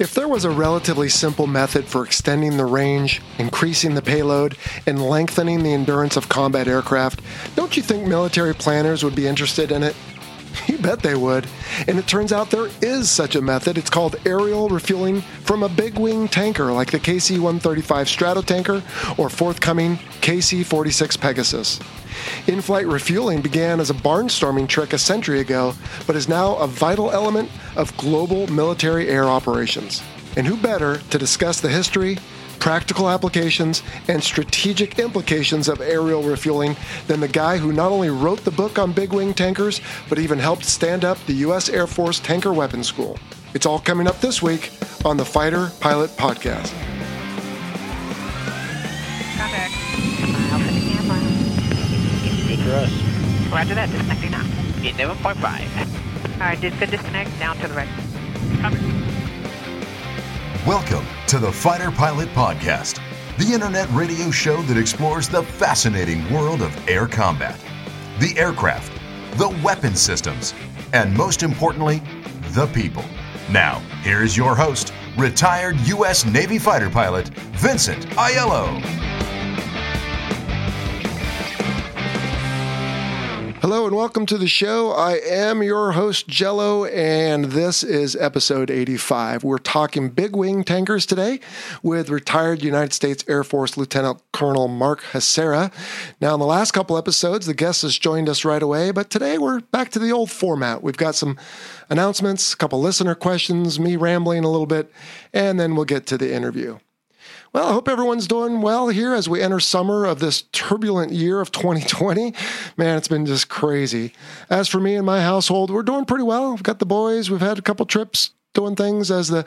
If there was a relatively simple method for extending the range, increasing the payload, and lengthening the endurance of combat aircraft, don't you think military planners would be interested in it? You bet they would. And it turns out there is such a method. It's called aerial refueling from a big wing tanker like the KC-135 Stratotanker or forthcoming KC-46 Pegasus. In-flight refueling began as a barnstorming trick a century ago, but is now a vital element of global military air operations. And who better to discuss the history, practical applications, and strategic implications of aerial refueling than the guy who not only wrote the book on big wing tankers, but even helped stand up the U.S. Air Force Tanker Weapons School? It's all coming up this week on the Fighter Pilot Podcast. Us. Roger that, disconnecting now. 11.5. Alright, just good disconnect, down to the right. Copy. Welcome to the Fighter Pilot Podcast, the internet radio show that explores the fascinating world of air combat, the aircraft, the weapon systems, and most importantly, the people. Now, here is your host, retired U.S. Navy fighter pilot, Vincent Aiello. Hello and welcome to the show. I am your host, Jello, and this is episode 85. We're talking big wing tankers today with retired United States Air Force Lieutenant Colonel Mark Hasara. Now, in the last couple episodes, the guest has joined us right away, but today we're back to the old format. We've got some announcements, a couple listener questions, me rambling a little bit, and then we'll get to the interview. Well, I hope everyone's doing well here as we enter summer of this turbulent year of 2020. Man, it's been just crazy. As for me and my household, we're doing pretty well. We've got the boys. We've had a couple trips doing things as the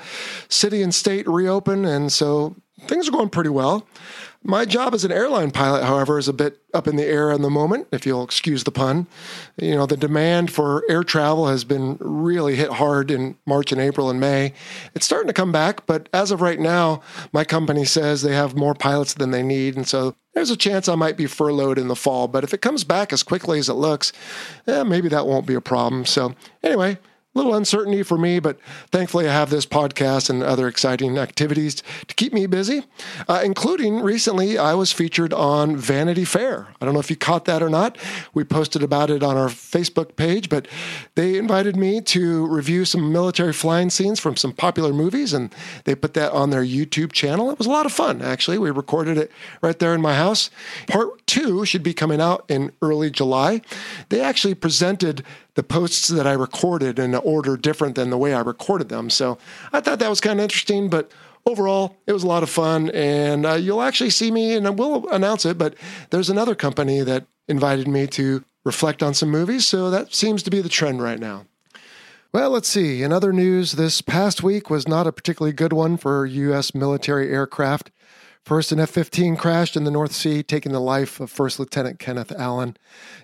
city and state reopen, and so things are going pretty well. My job as an airline pilot, however, is a bit up in the air in the moment, if you'll excuse the pun. You know, the demand for air travel has been really hit hard in March and April and May. It's starting to come back, but as of right now, my company says they have more pilots than they need, and so there's a chance I might be furloughed in the fall. But if it comes back as quickly as it looks, maybe that won't be a problem. So anyway, a little uncertainty for me, but thankfully I have this podcast and other exciting activities to keep me busy, including recently I was featured on Vanity Fair. I don't know if you caught that or not. We posted about it on our Facebook page, but they invited me to review some military flying scenes from some popular movies, and they put that on their YouTube channel. It was a lot of fun, actually. We recorded it right there in my house. Part 2 should be coming out in early July. They actually presented the posts that I recorded in an order different than the way I recorded them. So I thought that was kind of interesting, but overall, it was a lot of fun. And you'll actually see me, and I will announce it, but there's another company that invited me to reflect on some movies. So that seems to be the trend right now. Well, let's see. In other news, this past week was not a particularly good one for U.S. military aircraft. First, an F-15 crashed in the North Sea, taking the life of First Lieutenant Kenneth Allen.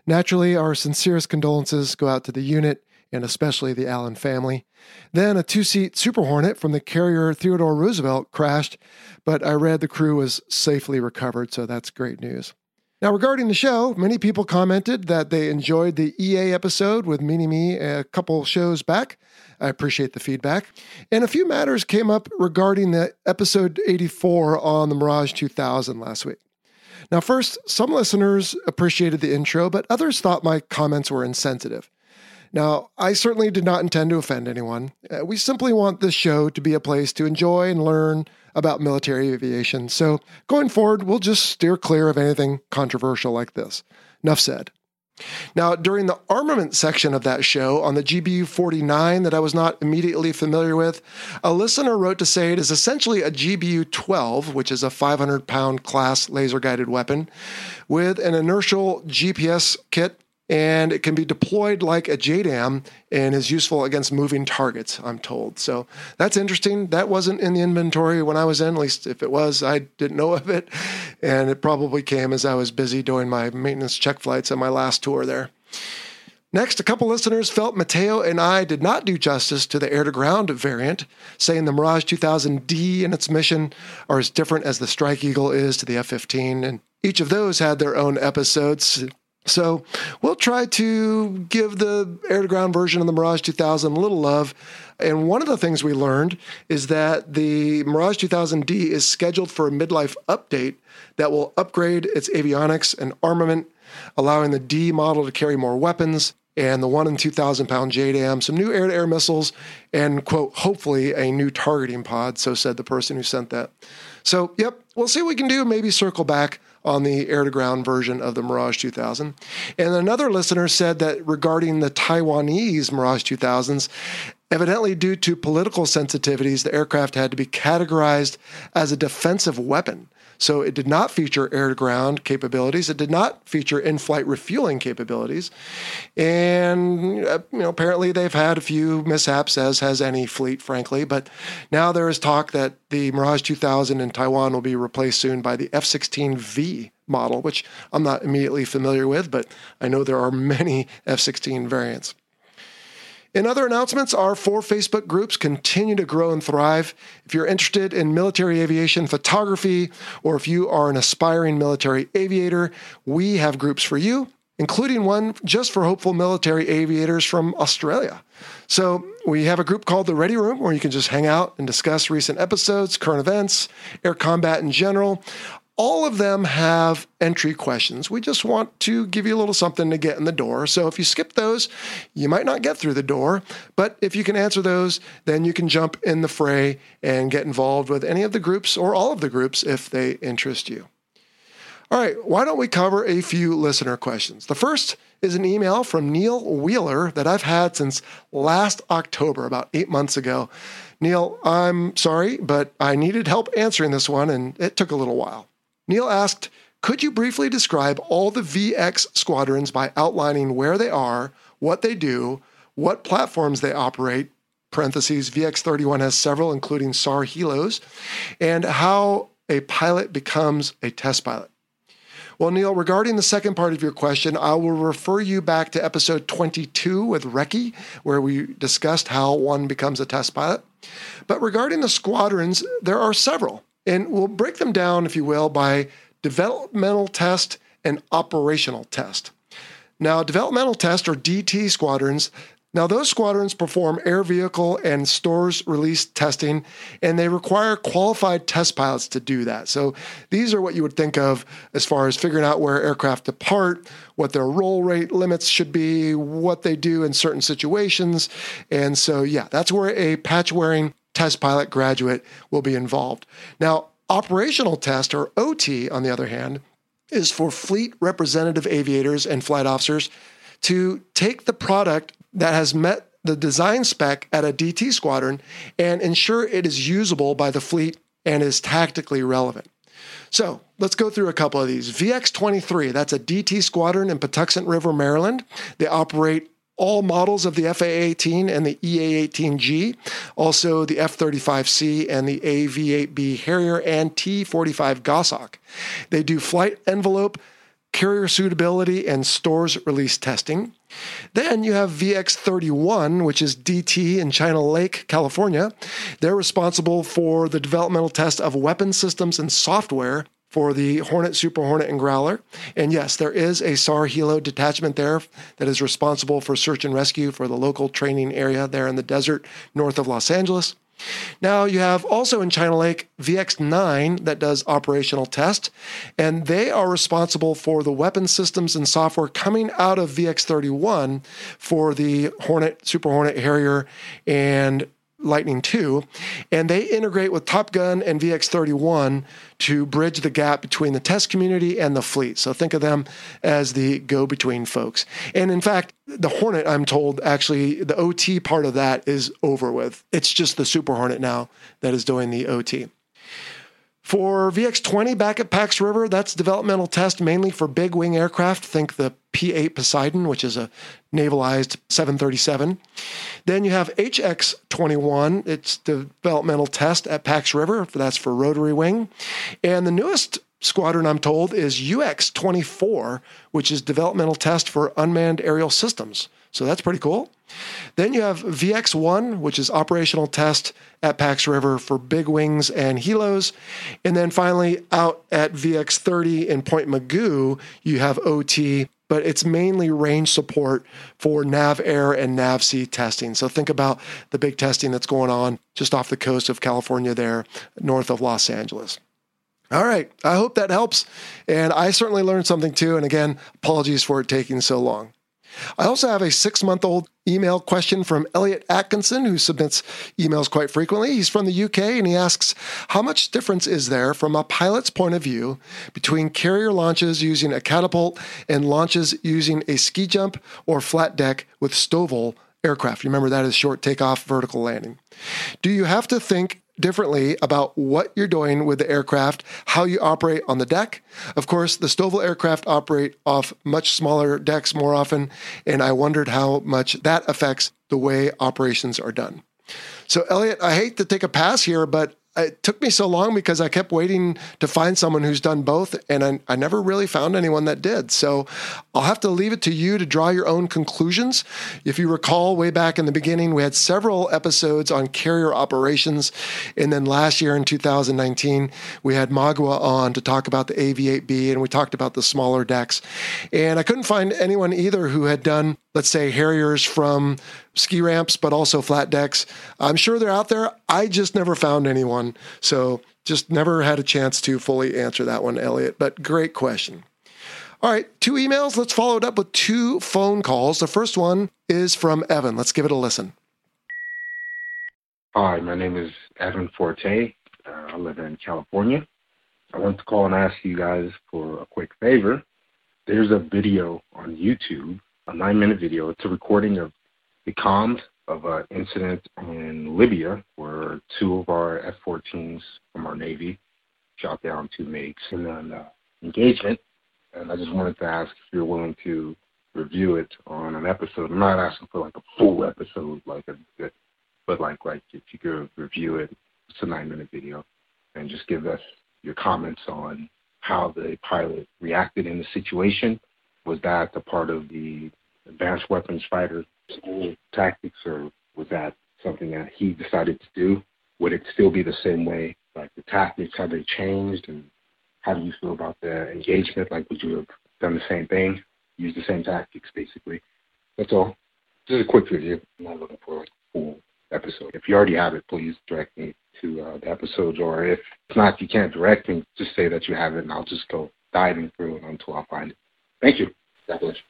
Naturally, our sincerest condolences go out to the unit and especially the Allen family. Then a two-seat Super Hornet from the carrier Theodore Roosevelt crashed, but I read the crew was safely recovered, so that's great news. Now, regarding the show, many people commented that they enjoyed the EA episode with Me a couple shows back. I appreciate the feedback. And a few matters came up regarding the episode 84 on the Mirage 2000 last week. Now, first, some listeners appreciated the intro, but others thought my comments were insensitive. Now, I certainly did not intend to offend anyone. We simply want this show to be a place to enjoy and learn about military aviation. So going forward, we'll just steer clear of anything controversial like this. Enough said. Now, during the armament section of that show on the GBU-49 that I was not immediately familiar with, a listener wrote to say it is essentially a GBU-12, which is a 500-pound class laser-guided weapon, with an inertial GPS kit and it can be deployed like a JDAM and is useful against moving targets, I'm told. So that's interesting. That wasn't in the inventory when I was in, at least if it was, I didn't know of it. And it probably came as I was busy doing my maintenance check flights on my last tour there. Next, a couple listeners felt Mateo and I did not do justice to the air-to-ground variant, saying the Mirage 2000D and its mission are as different as the Strike Eagle is to the F-15, and each of those had their own episodes. So we'll try to give the air-to-ground version of the Mirage 2000 a little love. And one of the things we learned is that the Mirage 2000D is scheduled for a midlife update that will upgrade its avionics and armament, allowing the D model to carry more weapons and the 1 and 2,000-pound JDAM, some new air-to-air missiles, and, quote, hopefully a new targeting pod, so said the person who sent that. So, yep, we'll see what we can do, maybe circle back on the air-to-ground version of the Mirage 2000. And another listener said that regarding the Taiwanese Mirage 2000s, evidently due to political sensitivities, the aircraft had to be categorized as a defensive weapon. So it did not feature air-to-ground capabilities. It did not feature in-flight refueling capabilities. And apparently they've had a few mishaps, as has any fleet, frankly. But now there is talk that the Mirage 2000 in Taiwan will be replaced soon by the F-16V model, which I'm not immediately familiar with, but I know there are many F-16 variants. In other announcements, our 4 Facebook groups continue to grow and thrive. If you're interested in military aviation photography, or if you are an aspiring military aviator, we have groups for you, including one just for hopeful military aviators from Australia. So we have a group called The Ready Room, where you can just hang out and discuss recent episodes, current events, air combat in general. All of them have entry questions. We just want to give you a little something to get in the door. So if you skip those, you might not get through the door. But if you can answer those, then you can jump in the fray and get involved with any of the groups or all of the groups if they interest you. All right, why don't we cover a few listener questions? The first is an email from Neil Wheeler that I've had since last October, about 8 months ago. Neil, I'm sorry, but I needed help answering this one, and it took a little while. Neil asked, could you briefly describe all the VX squadrons by outlining where they are, what they do, what platforms they operate, parentheses, VX-31 has several, including SAR helos, and how a pilot becomes a test pilot? Well, Neil, regarding the second part of your question, I will refer you back to episode 22 with Recce, where we discussed how one becomes a test pilot. But regarding the squadrons, there are several. And we'll break them down, if you will, by developmental test and operational test. Now, developmental test, or DT squadrons, now those squadrons perform air vehicle and stores release testing, and they require qualified test pilots to do that. So these are what you would think of as far as figuring out where aircraft depart, what their roll rate limits should be, what they do in certain situations. And so, yeah, that's where a patch-wearing test pilot graduate will be involved. Now, operational test, or OT, on the other hand, is for fleet representative aviators and flight officers to take the product that has met the design spec at a DT squadron and ensure it is usable by the fleet and is tactically relevant. So let's go through a couple of these. VX-23, that's a DT squadron in Patuxent River, Maryland. They operate all models of the FA-18 and the EA-18G, also the F-35C and the AV-8B Harrier and T-45 Goshawk. They do flight envelope, carrier suitability, and stores release testing. Then you have VX-31, which is DT in China Lake, California. They're responsible for the developmental test of weapon systems and software for the Hornet, Super Hornet, and Growler. And yes, there is a SAR helo detachment there that is responsible for search and rescue for the local training area there in the desert north of Los Angeles. Now you have also in China Lake, VX-9 that does operational test, and they are responsible for the weapon systems and software coming out of VX-31 for the Hornet, Super Hornet, Harrier, and Lightning II, and they integrate with Top Gun and VX-31 to bridge the gap between the test community and the fleet. So think of them as the go-between folks. And in fact, the Hornet, I'm told, actually, the OT part of that is over with. It's just the Super Hornet now that is doing the OT. For VX-20 back at Pax River, that's developmental test mainly for big wing aircraft. Think the P-8 Poseidon, which is a navalized 737. Then you have HX-21. It's developmental test at Pax River. That's for rotary wing. And the newest squadron, I'm told, is UX-24, which is developmental test for unmanned aerial systems. So that's pretty cool. Then you have VX-1, which is operational test at Pax River for big wings and helos. And then finally, out at VX-30 in Point Magoo, you have OT, but it's mainly range support for NAV-Air and NAV-C testing. So think about the big testing that's going on just off the coast of California there, north of Los Angeles. All right. I hope that helps. And I certainly learned something too. And again, apologies for it taking so long. I also have a 6-month-old email question from Elliot Atkinson, who submits emails quite frequently. He's from the UK, and he asks, how much difference is there from a pilot's point of view between carrier launches using a catapult and launches using a ski jump or flat deck with STOVL aircraft? Remember, that is short takeoff, vertical landing. Do you have to think differently about what you're doing with the aircraft, how you operate on the deck? Of course, the STOVL aircraft operate off much smaller decks more often, and I wondered how much that affects the way operations are done. So, Elliot, I hate to take a pass here, but it took me so long because I kept waiting to find someone who's done both, and I never really found anyone that did. So I'll have to leave it to you to draw your own conclusions. If you recall, way back in the beginning, we had several episodes on carrier operations. And then last year in 2019, we had Magua on to talk about the AV-8B, and we talked about the smaller decks. And I couldn't find anyone either who had done, let's say, Harriers from ski ramps, but also flat decks. I'm sure they're out there. I just never found anyone. So just never had a chance to fully answer that one, Elliot. But great question. All right, 2 emails. Let's follow it up with 2 phone calls. The first one is from Evan. Let's give it a listen. Hi, my name is Evan Forte. I live in California. I want to call and ask you guys for a quick favor. There's a video on YouTube, a 9-minute video. It's a recording of the comms of an incident in Libya where 2 of our F-14s from our Navy shot down 2 MiGs in an engagement. And I just wanted to ask if you're willing to review it on an episode. I'm not asking for like a full episode, but like if you could review it. It's a 9-minute video, and just give us your comments on how the pilot reacted in the situation. Was that a part of the advanced weapons fighter school tactics, or was that something that he decided to do? Would it still be the same way? Like the tactics, have they changed? And how do you feel about the engagement? Like, would you have done the same thing? Use the same tactics, basically. That's all. Just a quick review. I'm not looking for like a full episode. If you already have it, please direct me to the episodes. Or if not, you can't direct me, just say that you have it, and I'll just go diving through it until I find it. Thank you. God bless you.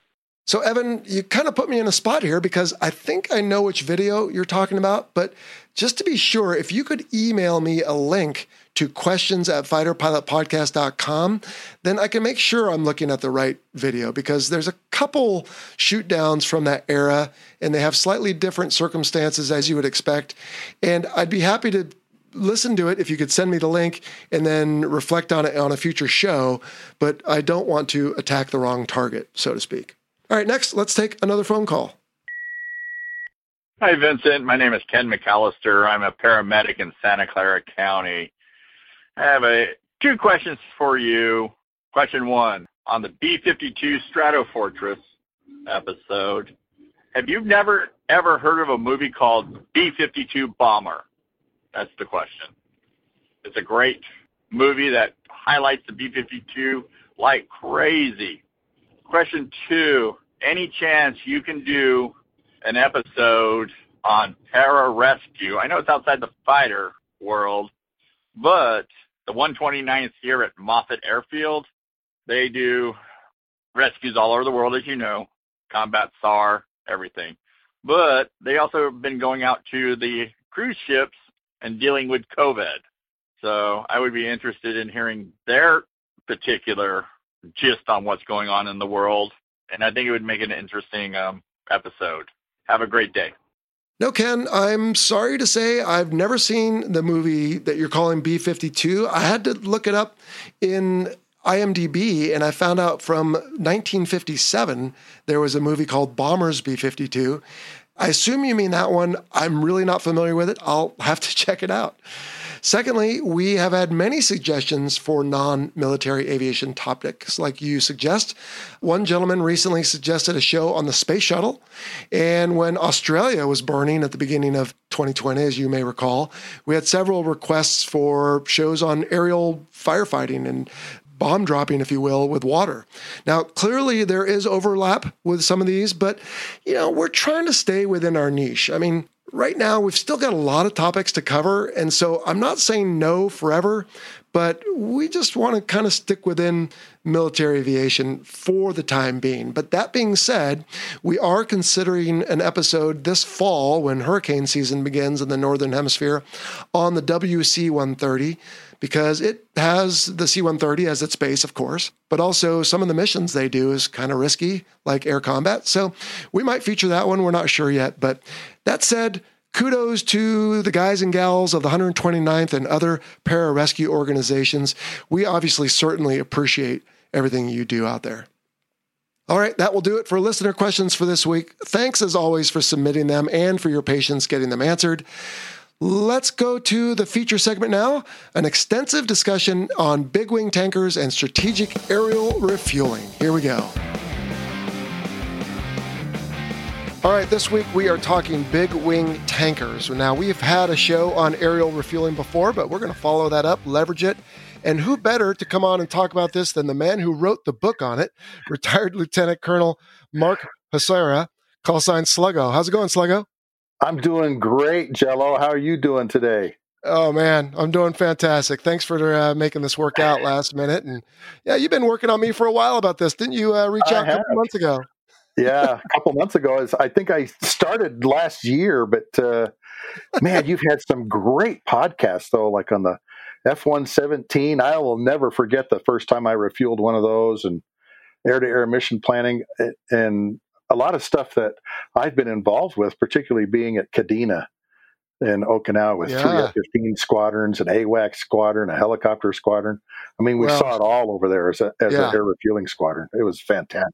So, Evan, you kind of put me in a spot here because I think I know which video you're talking about. But just to be sure, if you could email me a link to questions@fighterpilotpodcast.com, then I can make sure I'm looking at the right video, because there's a couple shoot downs from that era, and they have slightly different circumstances, as you would expect. And I'd be happy to listen to it if you could send me the link and then reflect on it on a future show. But I don't want to attack the wrong target, so to speak. All right, next, let's take another phone call. Hi, Vincent. My name is Ken McAllister. I'm a paramedic in Santa Clara County. I have 2 questions for you. Question 1, on the B-52 Stratofortress episode, have you never, ever heard of a movie called B-52 Bomber? That's the question. It's a great movie that highlights the B-52 like crazy. Question 2, any chance you can do an episode on pararescue? I know it's outside the fighter world, but the 129th here at Moffett Airfield, they do rescues all over the world, as you know, combat SAR, everything. But they also have been going out to the cruise ships and dealing with COVID. So I would be interested in hearing their particular gist on what's going on in the world, and I think it would make an interesting episode. Have a great day. No, Ken, I'm sorry to say I've never seen the movie that you're calling B-52. I had to look it up in IMDb, and I found out from 1957 there was a movie called Bombers B-52. I assume you mean that one. I'm really not familiar with it. I'll have to check it out. Secondly, we have had many suggestions for non-military aviation topics, like you suggest. One gentleman recently suggested a show on the space shuttle. And when Australia was burning at the beginning of 2020, as you may recall, we had several requests for shows on aerial firefighting and bomb dropping, if you will, with water. Now, clearly there is overlap with some of these, but, you know, we're trying to stay within our niche. I mean, right now we've still got a lot of topics to cover. And so I'm not saying no forever, but we just want to kind of stick within military aviation for the time being. But that being said, we are considering an episode this fall when hurricane season begins in the Northern Hemisphere on the WC-130, because it has the C-130 as its base, of course, but also some of the missions they do is kind of risky, like air combat. So we might feature that one. We're not sure yet. But that said, kudos to the guys and gals of the 129th and other pararescue organizations. We obviously certainly appreciate everything you do out there. All right, that will do it for listener questions for this week. Thanks, as always, for submitting them and for your patience getting them answered. Let's go to the feature segment now, an extensive discussion on big wing tankers and strategic aerial refueling. Here we go. All right, this week we are talking big wing tankers. Now, we've had a show on aerial refueling before, but we're going to follow that up, leverage it. And who better to come on and talk about this than the man who wrote the book on it, retired Lieutenant Colonel Mark Hasara, call sign Sluggo. How's it going, Sluggo? I'm doing great, Jello. How are you doing today? Oh, man, I'm doing fantastic. Thanks for making this work out last minute. And yeah, you've been working on me for a while about this. Didn't you reach out a couple months ago? Yeah, a couple months ago. I think I started last year, but man, you've had some great podcasts, though, like on the F-117. I will never forget the first time I refueled one of those, and air-to-air mission planning, and a lot of stuff that I've been involved with, particularly being at Kadena in Okinawa with three F-15 squadrons, an AWACS squadron, a helicopter squadron. I mean, we saw it all over there as an air refueling squadron. It was fantastic.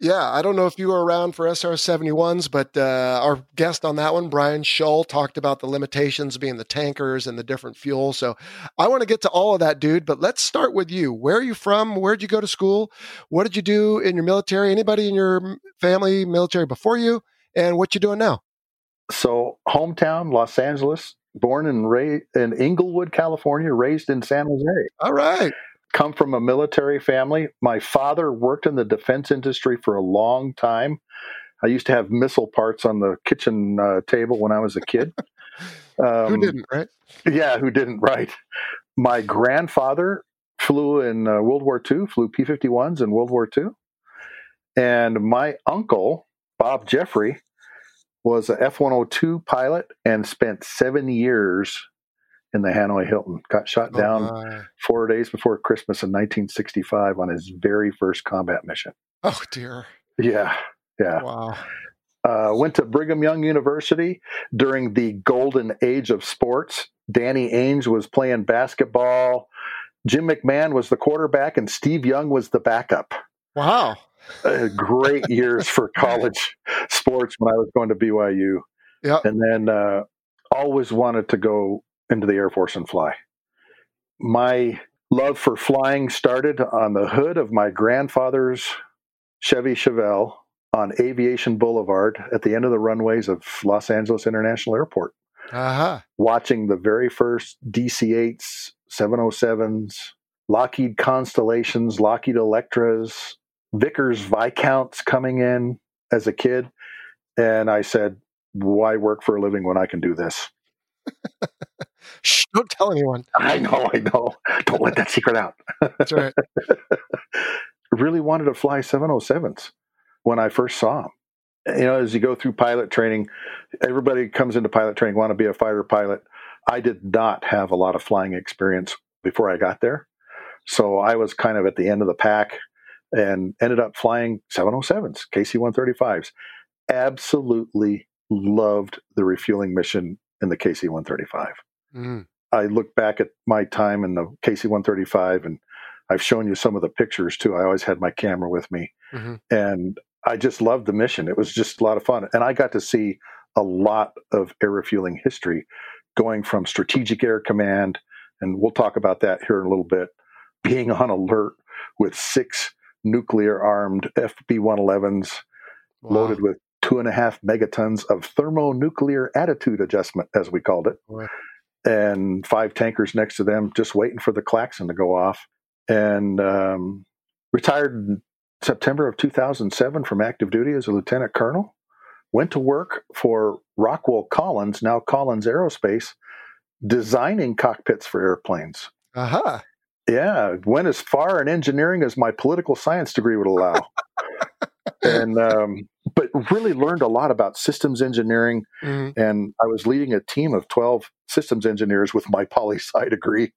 Yeah, I don't know if you were around for SR-71s, but our guest on that one, Brian Shull, talked about the limitations being the tankers and the different fuels. So I want to get to all of that, dude, but let's start with you. Where are you from? Where'd you go to school? What did you do in your military? Anybody in your family military before you? And what you doing now? So hometown, Los Angeles, born and raised in Inglewood, California, raised in San Jose. All right. Come from a military family. My father worked in the defense industry for a long time. I used to have missile parts on the kitchen table when I was a kid. Who didn't, right? Yeah, who didn't, right? My grandfather flew in World War II, flew P-51s in World War II. And my uncle, Bob Jeffrey, was a F-102 pilot and spent 7 years in the Hanoi Hilton, got shot down 4 days before Christmas in 1965 on his very first combat mission. Oh, dear. Yeah, yeah. Wow. Went to Brigham Young University during the golden age of sports. Danny Ainge was playing basketball. Jim McMahon was the quarterback, and Steve Young was the backup. Wow. Great years for college sports when I was going to BYU. Yep. And then always wanted to go into the Air Force and fly. My love for flying started on the hood of my grandfather's Chevy Chevelle on Aviation Boulevard at the end of the runways of Los Angeles International Airport, watching the very first DC-8s, 707s, Lockheed Constellations, Lockheed Electras, Vickers Viscounts coming in as a kid. And I said, why work for a living when I can do this? Shh, don't tell anyone. I know. Don't let that secret out. That's right. Really wanted to fly 707s when I first saw them. You know, as you go through pilot training, everybody comes into pilot training, want to be a fighter pilot. I did not have a lot of flying experience before I got there. So I was kind of at the end of the pack and ended up flying 707s, KC-135s. Absolutely loved the refueling mission in the KC-135. Mm. I look back at my time in the KC-135, and I've shown you some of the pictures, too. I always had my camera with me, mm-hmm. and I just loved the mission. It was just a lot of fun, and I got to see a lot of air refueling history, going from Strategic Air Command, and we'll talk about that here in a little bit, being on alert with 6 nuclear-armed FB-111s wow. loaded with 2.5 megatons of thermonuclear attitude adjustment, as we called it, right. and 5 tankers next to them just waiting for the klaxon to go off. And retired in September of 2007 from active duty as a lieutenant colonel. Went to work for Rockwell Collins, now Collins Aerospace, designing cockpits for airplanes. Aha. Uh-huh. Yeah, went as far in engineering as my political science degree would allow. And but really learned a lot about systems engineering, mm-hmm. and I was leading a team of 12 systems engineers with my poli-sci degree.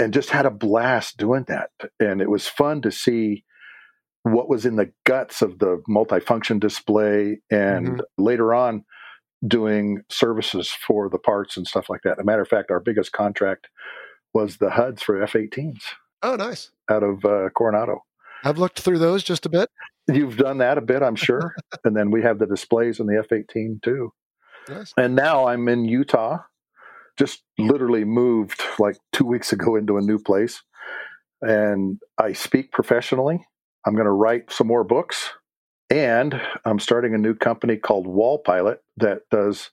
And just had a blast doing that. And it was fun to see what was in the guts of the multifunction display and mm-hmm. later on doing services for the parts and stuff like that. As a matter of fact, our biggest contract was the HUDs for F-18s. Oh, nice. Out of Coronado. I've looked through those just a bit. You've done that a bit, I'm sure. And then we have the displays in the F-18 too. Nice. And now I'm in Utah. Just literally moved like 2 weeks ago into a new place. And I speak professionally. I'm going to write some more books. And I'm starting a new company called Wall Pilot that does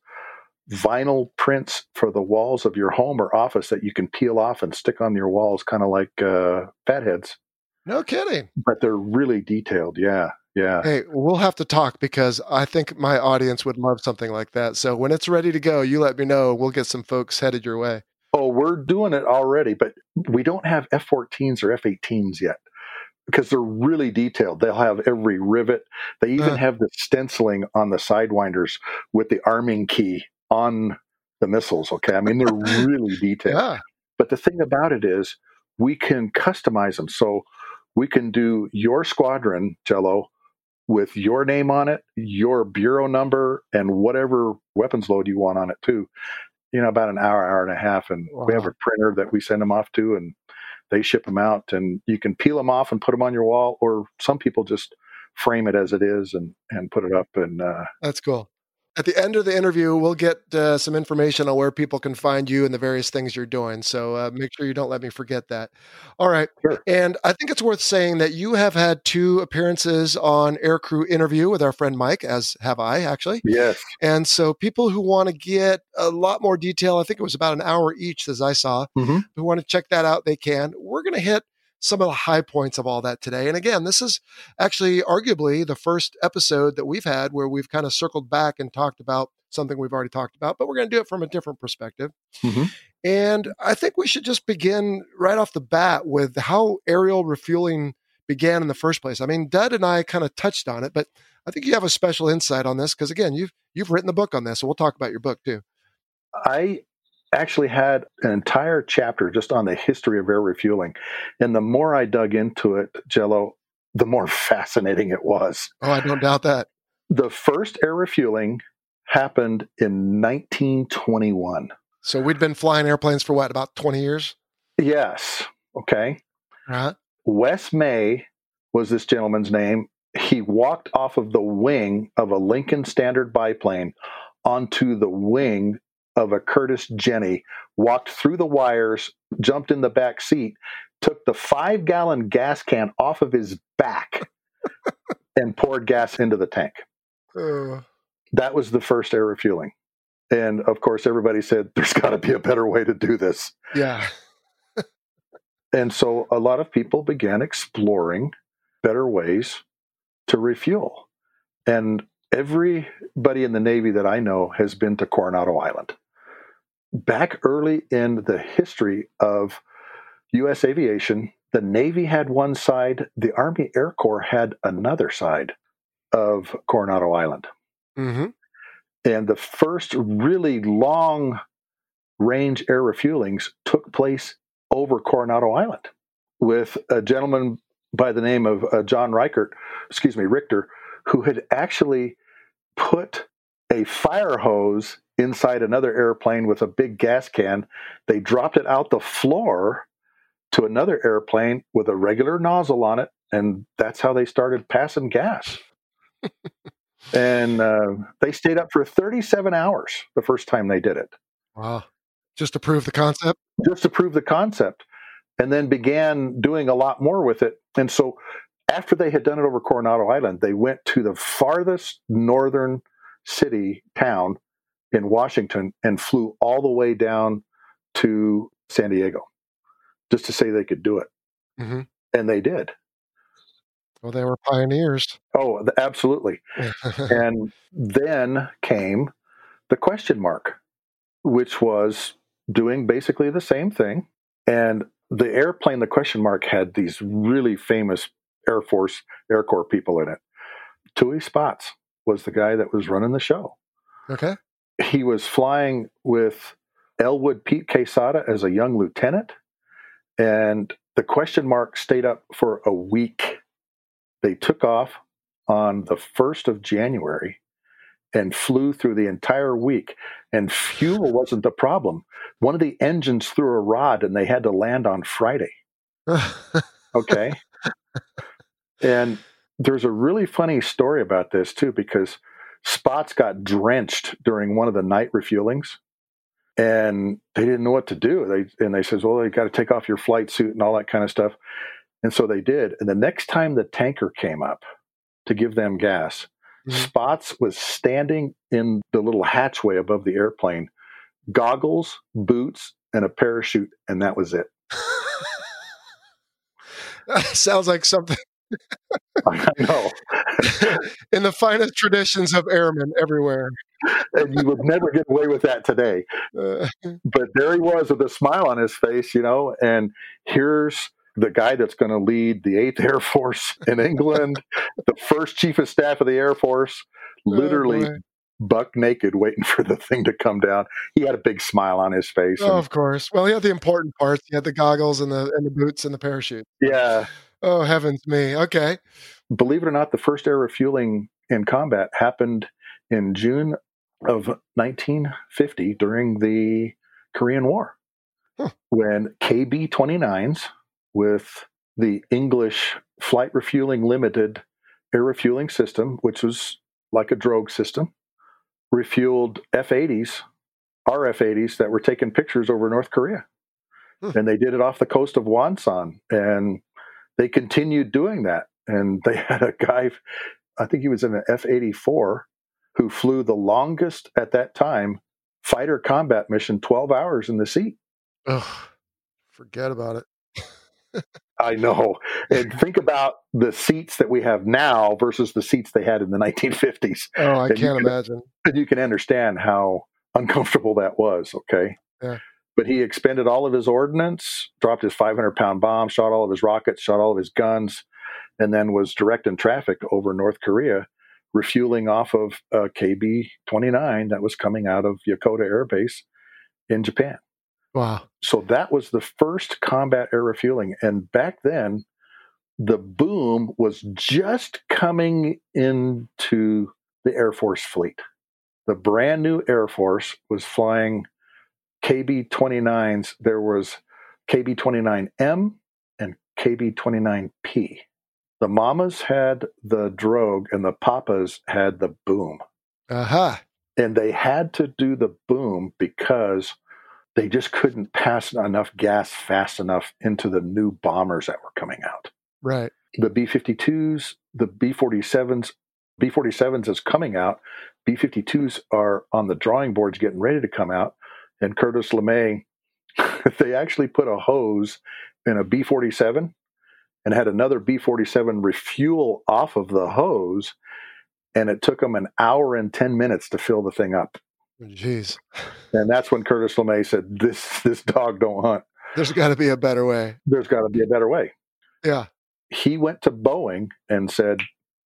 vinyl prints for the walls of your home or office that you can peel off and stick on your walls, kind of like fatheads. No kidding. But they're really detailed. Yeah. Yeah. Hey, we'll have to talk because I think my audience would love something like that. So when it's ready to go, you let me know. We'll get some folks headed your way. Oh, we're doing it already, but we don't have F-14s or F-18s yet because they're really detailed. They'll have every rivet. They even have the stenciling on the sidewinders with the arming key on the missiles. Okay. I mean, they're really detailed. Yeah. But the thing about it is we can customize them. So we can do your squadron, Jello, with your name on it, your bureau number, and whatever weapons load you want on it too. You know, about an hour and a half. And wow. we have a printer that we send them off to and they ship them out and you can peel them off and put them on your wall, or some people just frame it as it is and put it up. And that's cool. At the end of the interview, we'll get some information on where people can find you and the various things you're doing. So make sure you don't let me forget that. All right. Sure. And I think it's worth saying that you have had 2 appearances on Aircrew Interview with our friend Mike, as have I, actually. Yes. And so people who want to get a lot more detail, I think it was about an hour each, as I saw, mm-hmm. who want to check that out, they can. We're going to hit some of the high points of all that today. And again, this is actually arguably the first episode that we've had where we've kind of circled back and talked about something we've already talked about, but we're going to do it from a different perspective. Mm-hmm. And I think we should just begin right off the bat with how aerial refueling began in the first place. I mean, Dud and I kind of touched on it, but I think you have a special insight on this because again, you've written the book on this, so we'll talk about your book too. I actually had an entire chapter just on the history of air refueling. And the more I dug into it, Jello, the more fascinating it was. Oh, I don't doubt that. The first air refueling happened in 1921. So we'd been flying airplanes for what, about 20 years? Yes. Okay. Uh-huh. Wes May was this gentleman's name. He walked off of the wing of a Lincoln Standard biplane onto the wing of a Curtiss Jenny, walked through the wires, jumped in the back seat, took the 5-gallon gas can off of his back and poured gas into the tank. That was the first air refueling. And of course, everybody said, there's got to be a better way to do this. Yeah. And so a lot of people began exploring better ways to refuel. And everybody in the Navy that I know has been to Coronado Island. Back early in the history of U.S. aviation, the Navy had one side, the Army Air Corps had another side of Coronado Island. Mm-hmm. And the first really long-range air refuelings took place over Coronado Island with a gentleman by the name of John Richter, who had actually put a fire hose inside another airplane with a big gas can. They dropped it out the floor to another airplane with a regular nozzle on it, and that's how they started passing gas. And they stayed up for 37 hours the first time they did it. Wow. Just to prove the concept? Just to prove the concept, and then began doing a lot more with it. And so after they had done it over Coronado Island, they went to the farthest northern city, town in Washington, and flew all the way down to San Diego just to say they could do it. Mm-hmm. And they did. Well, they were pioneers. Oh, absolutely. And then came the Question Mark, which was doing basically the same thing. And the airplane, the Question Mark, had these really famous Air Force, Air Corps people in it. Tui Spots was the guy that was running the show. Okay. He was flying with Elwood Pete Quesada as a young lieutenant, and the Question Mark stayed up for a week. They took off on the 1st of January and flew through the entire week, and fuel wasn't the problem. One of the engines threw a rod, and they had to land on Friday. Okay. And there's a really funny story about this, too, because Spots got drenched during one of the night refuelings, and they didn't know what to do. They says, well, you got to take off your flight suit and all that kind of stuff. And so they did. And the next time the tanker came up to give them gas, mm-hmm. Spots was standing in the little hatchway above the airplane, goggles, boots, and a parachute, and that was it. That sounds like something. I know. In the finest traditions of airmen everywhere. And you would never get away with that today. But there he was with a smile on his face, you know, and here's the guy that's going to lead the 8th Air Force in England, the first chief of staff of the Air Force, literally buck naked waiting for the thing to come down. He had a big smile on his face. Oh, and, of course. Well, he had the important parts. He had the goggles and the boots and the parachute. Yeah. Oh, heavens me. Okay. Believe it or not, the first air refueling in combat happened in June of 1950 during the Korean War, when KB-29s with the English Flight Refueling Limited air refueling system, which was like a drogue system, refueled F-80s, RF-80s that were taking pictures over North Korea. And they did it off the coast of Wonsan. And they continued doing that. And they had a guy, I think he was in an F-84, who flew the longest at that time fighter combat mission, 12 hours in the seat. Oh, forget about it. I know. And think about the seats that we have now versus the seats they had in the 1950s. Oh, I can't imagine. And you can understand how uncomfortable that was, okay? Yeah. But he expended all of his ordnance, dropped his 500-pound bomb, shot all of his rockets, shot all of his guns, and then was directing traffic over North Korea, refueling off of KB-29 that was coming out of Yokota Air Base in Japan. Wow. So that was the first combat air refueling. And back then, the boom was just coming into the Air Force fleet. The brand new Air Force was flying KB-29s. There was KB-29M and KB-29P. The mamas had the drogue and the papas had the boom. Uh-huh. And they had to do the boom because they just couldn't pass enough gas fast enough into the new bombers that were coming out. Right. The B-52s, the B-47s. B-47s is coming out. B-52s are on the drawing boards getting ready to come out. And Curtis LeMay, they actually put a hose in a B-47 and had another B-47 refuel off of the hose, and it took them an hour and 10 minutes to fill the thing up. Jeez. And that's when Curtis LeMay said, this dog don't hunt. There's got to be a better way. Yeah. He went to Boeing and said,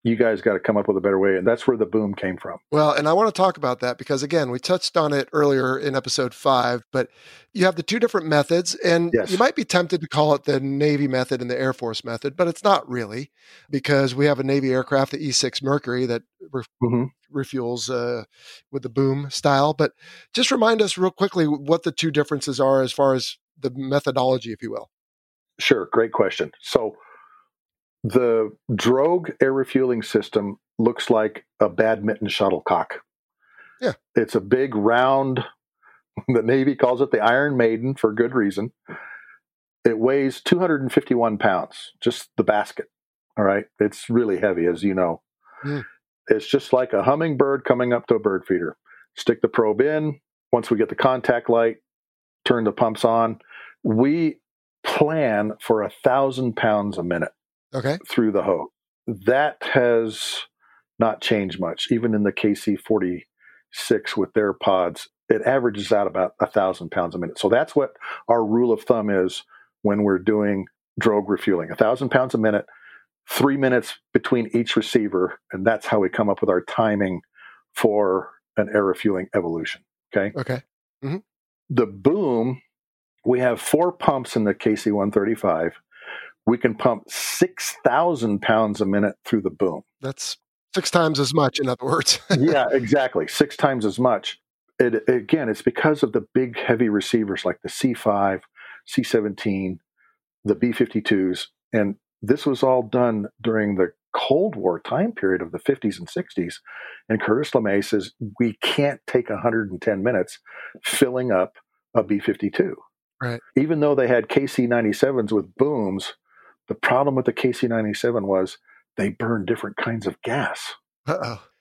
you guys got to come up with a better way. And that's where the boom came from. Well, and I want to talk about that because, again, we touched on it earlier in episode 5, but you have the two different methods. And yes, you might be tempted to call it the Navy method and the Air Force method, but it's not really, because we have a Navy aircraft, the E-6 Mercury, that refuels with the boom style. But just remind us real quickly what the two differences are as far as the methodology, if you will. Sure. Great question. So the drogue air refueling system looks like a badminton shuttlecock. Yeah. It's a big round, the Navy calls it the Iron Maiden for good reason. It weighs 251 pounds, just the basket. All right. It's really heavy, as you know. Mm. It's just like a hummingbird coming up to a bird feeder. Stick the probe in. Once we get the contact light, turn the pumps on. We plan for 1,000 pounds a minute through the hose. That has not changed much. Even in the KC-46 with their pods, it averages out about 1,000 pounds a minute. So that's what our rule of thumb is when we're doing drogue refueling. 1,000 pounds a minute, 3 minutes between each receiver, and that's how we come up with our timing for an air refueling evolution. Okay. Mm-hmm. The boom, we have 4 pumps in the KC-135. We can pump 6,000 pounds a minute through the boom. That's 6 times as much, in other words. Yeah, exactly. 6 times as much. It, again, it's because of the big, heavy receivers like the C-5, C-17, the B-52s, and this was all done during the Cold War time period of the 50s and 60s. And Curtis LeMay says, we can't take 110 minutes filling up a B-52. Right. Even though they had KC-97s with booms, the problem with the KC-97 was they burned different kinds of gas.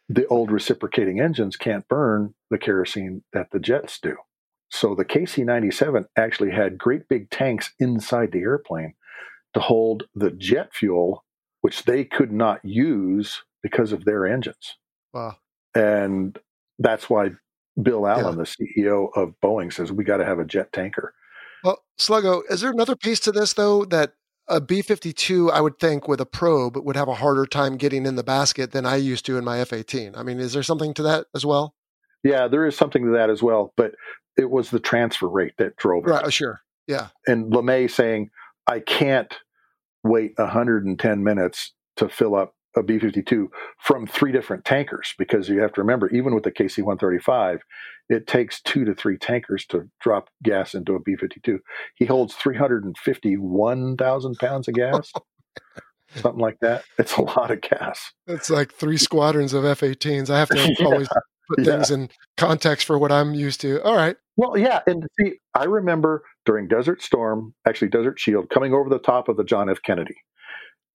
The old reciprocating engines can't burn the kerosene that the jets do. So the KC-97 actually had great big tanks inside the airplane to hold the jet fuel, which they could not use because of their engines. Wow. And that's why Bill Allen, the CEO of Boeing, says we got to have a jet tanker. Well, Sluggo, is there another piece to this, though, that a B-52, I would think, with a probe would have a harder time getting in the basket than I used to in my F-18? I mean, is there something to that as well? Yeah, there is something to that as well, but it was the transfer rate that drove it. Right, sure, yeah. And LeMay saying, I can't wait 110 minutes to fill up a B-52 from 3 different tankers, because you have to remember, even with the KC-135, it takes 2 to 3 tankers to drop gas into a B-52. He holds 351,000 pounds of gas, something like that. It's a lot of gas. It's like 3 squadrons of F-18s. I have to always put things in context for what I'm used to. All right. Well, yeah. And see, I remember during Desert Storm, actually Desert Shield, coming over the top of the John F. Kennedy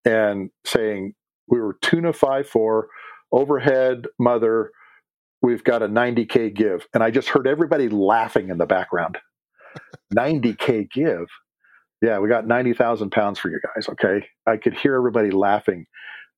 and saying, we were tuna 5-4, overhead, mother, we've got a 90K give. And I just heard everybody laughing in the background. 90K give? Yeah, we got 90,000 pounds for you guys, okay? I could hear everybody laughing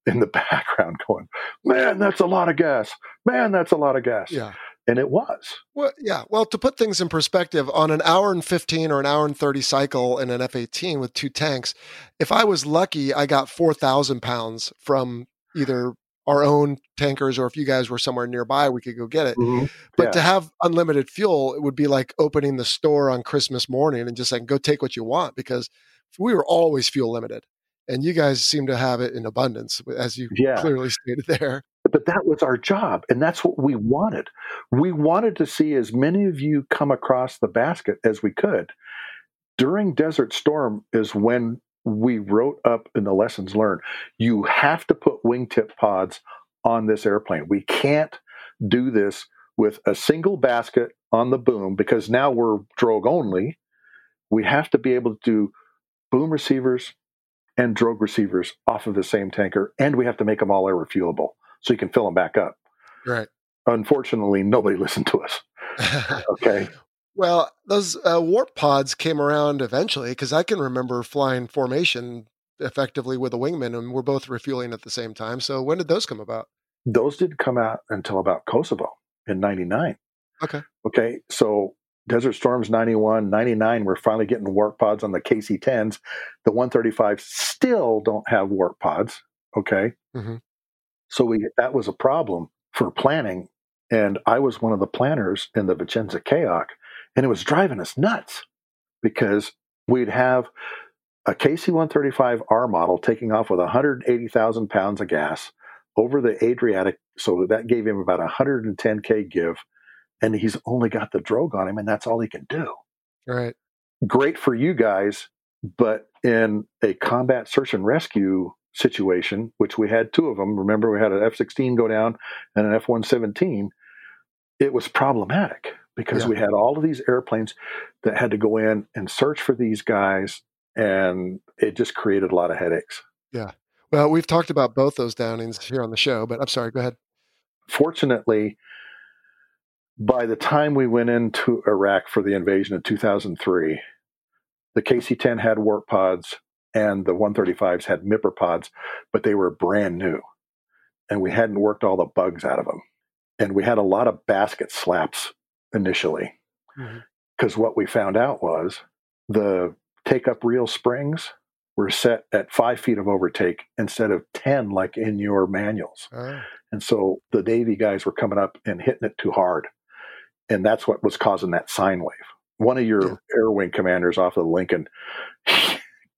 in the background going, man, that's a lot of gas. Man, that's a lot of gas. Yeah. And it was. Well, yeah. Well, to put things in perspective, on an hour and 15 or an hour and 30 cycle in an F-18 with 2 tanks, if I was lucky, I got 4,000 pounds from either our own tankers, or if you guys were somewhere nearby, we could go get it. Mm-hmm. But to have unlimited fuel, it would be like opening the store on Christmas morning and just saying, go take what you want, because we were always fuel limited. And you guys seem to have it in abundance, as you clearly stated there. But that was our job, and that's what we wanted. We wanted to see as many of you come across the basket as we could. During Desert Storm is when we wrote up in the lessons learned, you have to put wingtip pods on this airplane. We can't do this with a single basket on the boom, because now we're drogue only. We have to be able to do boom receivers and drogue receivers off of the same tanker, and we have to make them all air refuelable so you can fill them back up. Right. Unfortunately, nobody listened to us. Okay. Well, those warp pods came around eventually, because I can remember flying formation effectively with a wingman, and we're both refueling at the same time. So when did those come about? Those didn't come out until about Kosovo in 99. Okay. So Desert Storm's 91, 99, we're finally getting warp pods on the KC-10s. The 135s still don't have warp pods. Okay. Mm-hmm. So that was a problem for planning. And I was one of the planners in the Vicenza Kayak, and it was driving us nuts because we'd have a KC-135R model taking off with 180,000 pounds of gas over the Adriatic. So that gave him about 110K give, and he's only got the drogue on him, and that's all he can do. Right. Great for you guys, but in a combat search and rescue situation, which we had two of them, remember we had an F-16 go down and an F-117, it was problematic because we had all of these airplanes that had to go in and search for these guys, and it just created a lot of headaches. Yeah. Well, we've talked about both those downings here on the show, but I'm sorry, go ahead. Fortunately, by the time we went into Iraq for the invasion in 2003, the KC-10 had warp pods and the 135s had MIPR pods, but they were brand new, and we hadn't worked all the bugs out of them. And we had a lot of basket slaps initially, because what we found out was the take-up reel springs were set at 5 feet of overtake instead of 10 like in your manuals. And so the Navy guys were coming up and hitting it too hard, and that's what was causing that sine wave. One of your air wing commanders off of Lincoln,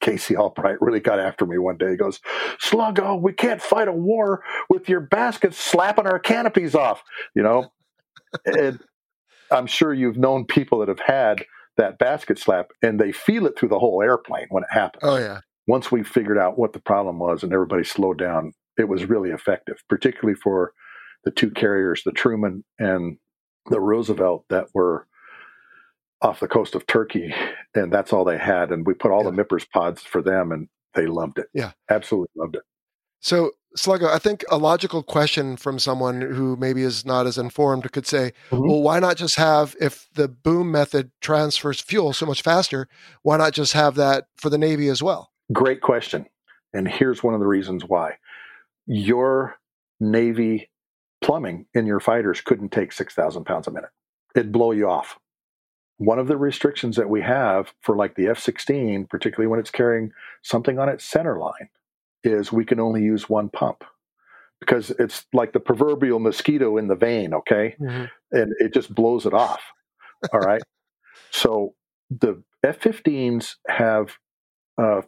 Casey Albright, really got after me one day. He goes, "Sluggo, we can't fight a war with your baskets slapping our canopies off." You know, and I'm sure you've known people that have had that basket slap, and they feel it through the whole airplane when it happens. Oh, yeah. Once we figured out what the problem was and everybody slowed down, it was really effective, particularly for the two carriers, the Truman and the Roosevelt, that were off the coast of Turkey, and that's all they had. And we put all the MIPR's pods for them, and they loved it. Yeah. Absolutely loved it. So, Sluggo, I think a logical question from someone who maybe is not as informed could say, well, why not just have, if the boom method transfers fuel so much faster, why not just have that for the Navy as well? Great question. And here's one of the reasons why. Your Navy plumbing in your fighters couldn't take 6,000 pounds a minute. It'd blow you off. One of the restrictions that we have for like the F-16, particularly when it's carrying something on its center line, is we can only use one pump because it's like the proverbial mosquito in the vein, okay? And it just blows it off, all right? So the F-15s have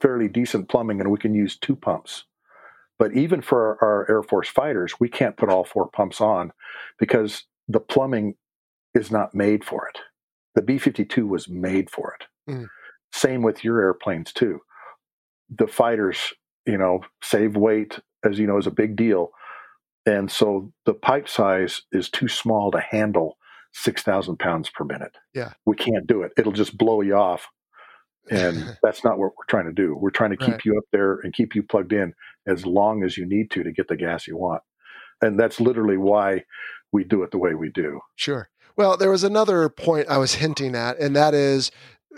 fairly decent plumbing, and we can use two pumps. But even for our Air Force fighters, we can't put all four pumps on because the plumbing is not made for it. The B-52 was made for it. Same with your airplanes, too. The fighters, you know, save weight, as you know, is a big deal. And so the pipe size is too small to handle 6,000 pounds per minute. Yeah. We can't do it. It'll just blow you off. And that's not what we're trying to do. We're trying to keep you up there and keep you plugged in as long as you need to get the gas you want. And that's literally why we do it the way we do. Sure. Well, there was another point I was hinting at, and that is,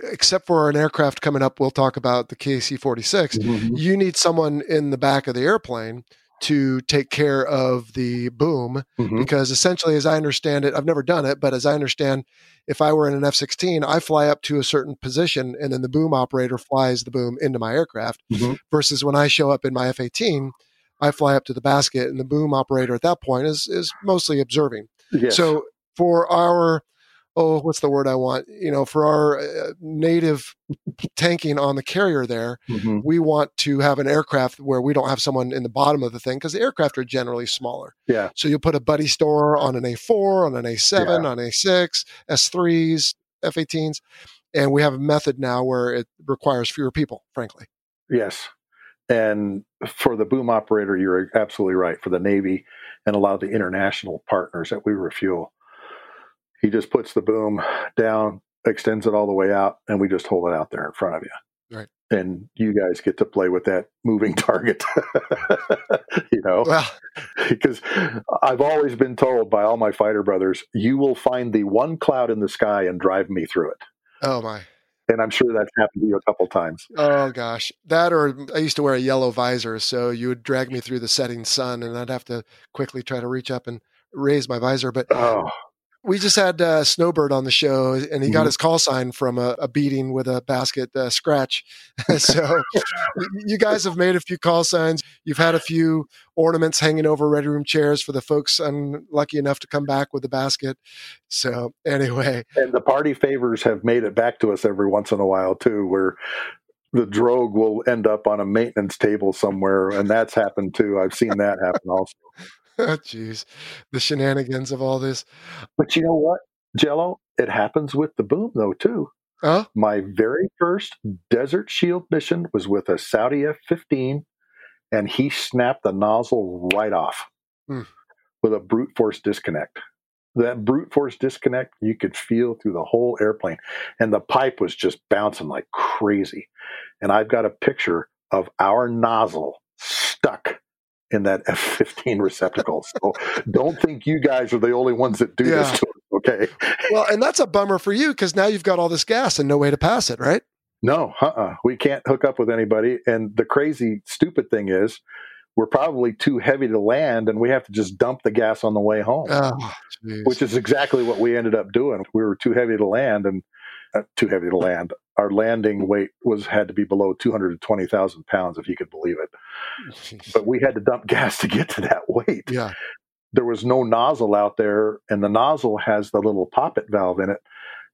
except for an aircraft coming up, we'll talk about the KC-46, you need someone in the back of the airplane to take care of the boom, because essentially, as I understand it, I've never done it, but as I understand, if I were in an F-16, I fly up to a certain position, and then the boom operator flies the boom into my aircraft, versus when I show up in my F-18, I fly up to the basket, and the boom operator at that point is mostly observing. So for our, you know, for our native tanking on the carrier there, we want to have an aircraft where we don't have someone in the bottom of the thing because the aircraft are generally smaller. So you'll put a buddy store on an A4, on an A7, on A6, S3s, F-18s, and we have a method now where it requires fewer people, frankly. And for the boom operator, you're absolutely right. For the Navy and a lot of the international partners that we refuel, he just puts the boom down, extends it all the way out, and we just hold it out there in front of you. Right. And you guys get to play with that moving target, you know, because I've always been told by all my fighter brothers, you will find the one cloud in the sky and drive me through it. Oh, my. And I'm sure that's happened to you a couple times. Oh, gosh. That, or I used to wear a yellow visor, so you would drag me through the setting sun, and I'd have to quickly try to reach up and raise my visor. But We just had Snowbird on the show, and he got his call sign from a beating with a basket scratch. So you guys have made a few call signs. You've had a few ornaments hanging over ready room chairs for the folks unlucky enough to come back with the basket. So anyway. And the party favors have made it back to us every once in a while, too, where the drogue will end up on a maintenance table somewhere, and that's happened, too. I've seen that happen also. Oh, geez, the shenanigans of all this. But you know what, Jello? It happens with the boom, though, too. Huh? My very first Desert Shield mission was with a Saudi F-15, and he snapped the nozzle right off with a brute force disconnect. That brute force disconnect, you could feel through the whole airplane, and the pipe was just bouncing like crazy. And I've got a picture of our nozzle stuck in that F-15 receptacle. So don't think you guys are the only ones that do this to us, okay? Well, and that's a bummer for you because now you've got all this gas and no way to pass it, right? No, we can't hook up with anybody. And the crazy, stupid thing is we're probably too heavy to land and we have to just dump the gas on the way home, which is exactly what we ended up doing. We were too heavy to land and Our landing weight had to be below 220,000 pounds, if you could believe it. But we had to dump gas to get to that weight. Yeah. There was no nozzle out there, and the nozzle has the little poppet valve in it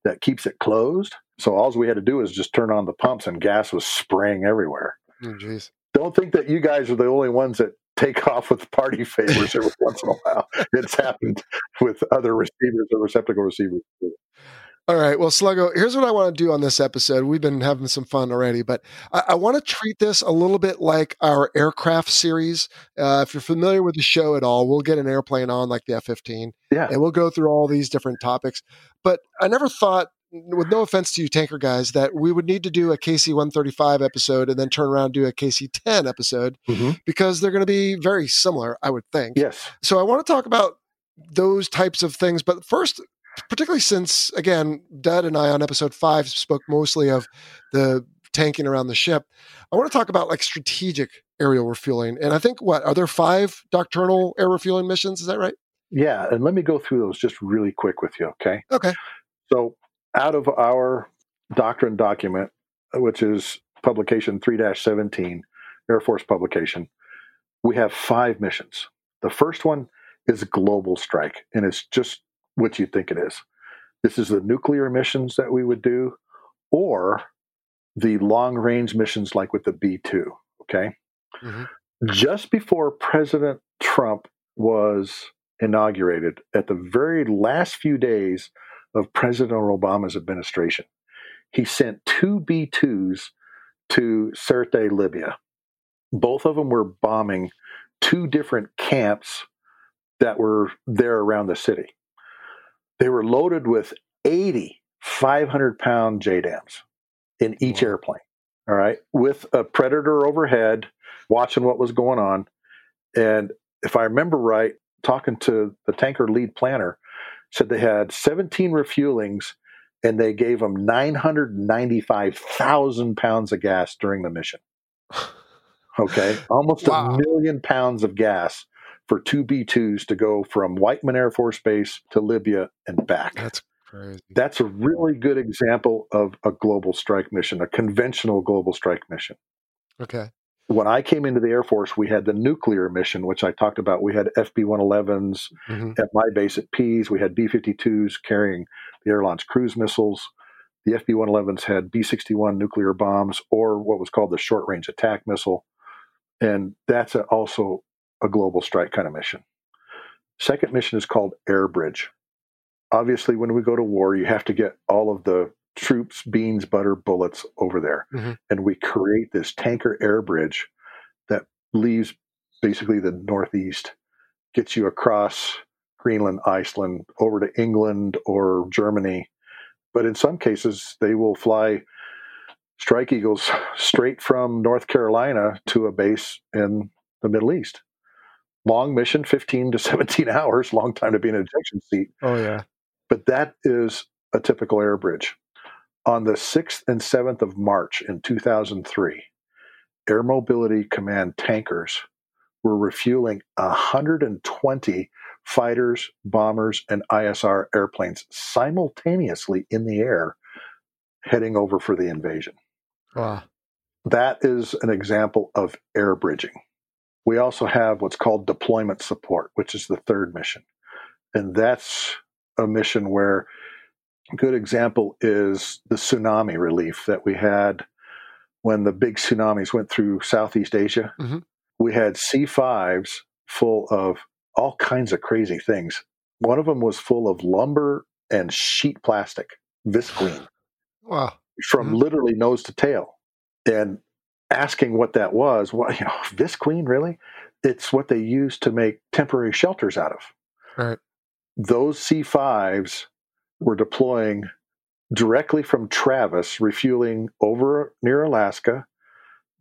that keeps it closed. So all we had to do is just turn on the pumps, and gas was spraying everywhere. Oh, geez. Don't think that you guys are the only ones that take off with party favors every once in a while. It's happened with other receivers or receptacle receivers too. All right. Well, Sluggo, here's what I want to do on this episode. We've been having some fun already, but I want to treat this a little bit like our aircraft series. If you're familiar with the show at all, we'll get an airplane on like the F-15 and we'll go through all these different topics. But I never thought, with no offense to you tanker guys, that we would need to do a KC-135 episode and then turn around and do a KC-10 episode because they're going to be very similar, I would think. Yes. So I want to talk about those types of things. But first, particularly since, again, Dad and I on episode 5 spoke mostly of the tanking around the ship, I want to talk about like strategic aerial refueling. And I think, are there 5 doctrinal air refueling missions? Is that right? Yeah. And let me go through those just really quick with you, okay? Okay. So out of our doctrine document, which is publication 3-17, Air Force publication, we have 5 missions. The first one is global strike, and it's just what you think it is. This is the nuclear missions that we would do, or the long-range missions like with the B-2, okay? Just before President Trump was inaugurated, at the very last few days of President Obama's administration, he sent 2 B-2s to Sirte, Libya. Both of them were bombing 2 different camps that were there around the city. They were loaded with 80 500-pound JDAMs in each airplane, all right, with a Predator overhead watching what was going on. And if I remember right, talking to the tanker lead planner, said they had 17 refuelings, and they gave them 995,000 pounds of gas during the mission. Okay, almost a million pounds of gas for 2 B-2s to go from Whiteman Air Force Base to Libya and back. That's crazy. That's a really good example of a global strike mission, a conventional global strike mission. Okay. When I came into the Air Force, we had the nuclear mission, which I talked about. We had FB-111s at my base at Pease. We had B-52s carrying the air-launched cruise missiles. The FB-111s had B-61 nuclear bombs, or what was called the short-range attack missile. And that's also a global strike kind of mission. Second mission is called air bridge. Obviously, when we go to war, you have to get all of the troops, beans, butter, bullets over there. And we create this tanker air bridge that leaves basically the Northeast, gets you across Greenland, Iceland, over to England or Germany. But in some cases, they will fly Strike Eagles straight from North Carolina to a base in the Middle East. Long mission, 15 to 17 hours, long time to be in an ejection seat. Oh, yeah. But that is a typical air bridge. On the 6th and 7th of March in 2003, Air Mobility Command tankers were refueling 120 fighters, bombers, and ISR airplanes simultaneously in the air heading over for the invasion. Wow. That is an example of air bridging. We also have what's called deployment support, which is the third mission. And that's a mission where a good example is the tsunami relief that we had when the big tsunamis went through Southeast Asia. Mm-hmm. We had C-5s full of all kinds of crazy things. One of them was full of lumber and sheet plastic, visqueen. Wow. From mm-hmm. literally nose to tail. And asking what that was, well, you know, visqueen, really? It's what they use to make temporary shelters out of. Right. Those C-5s were deploying directly from Travis, refueling over near Alaska,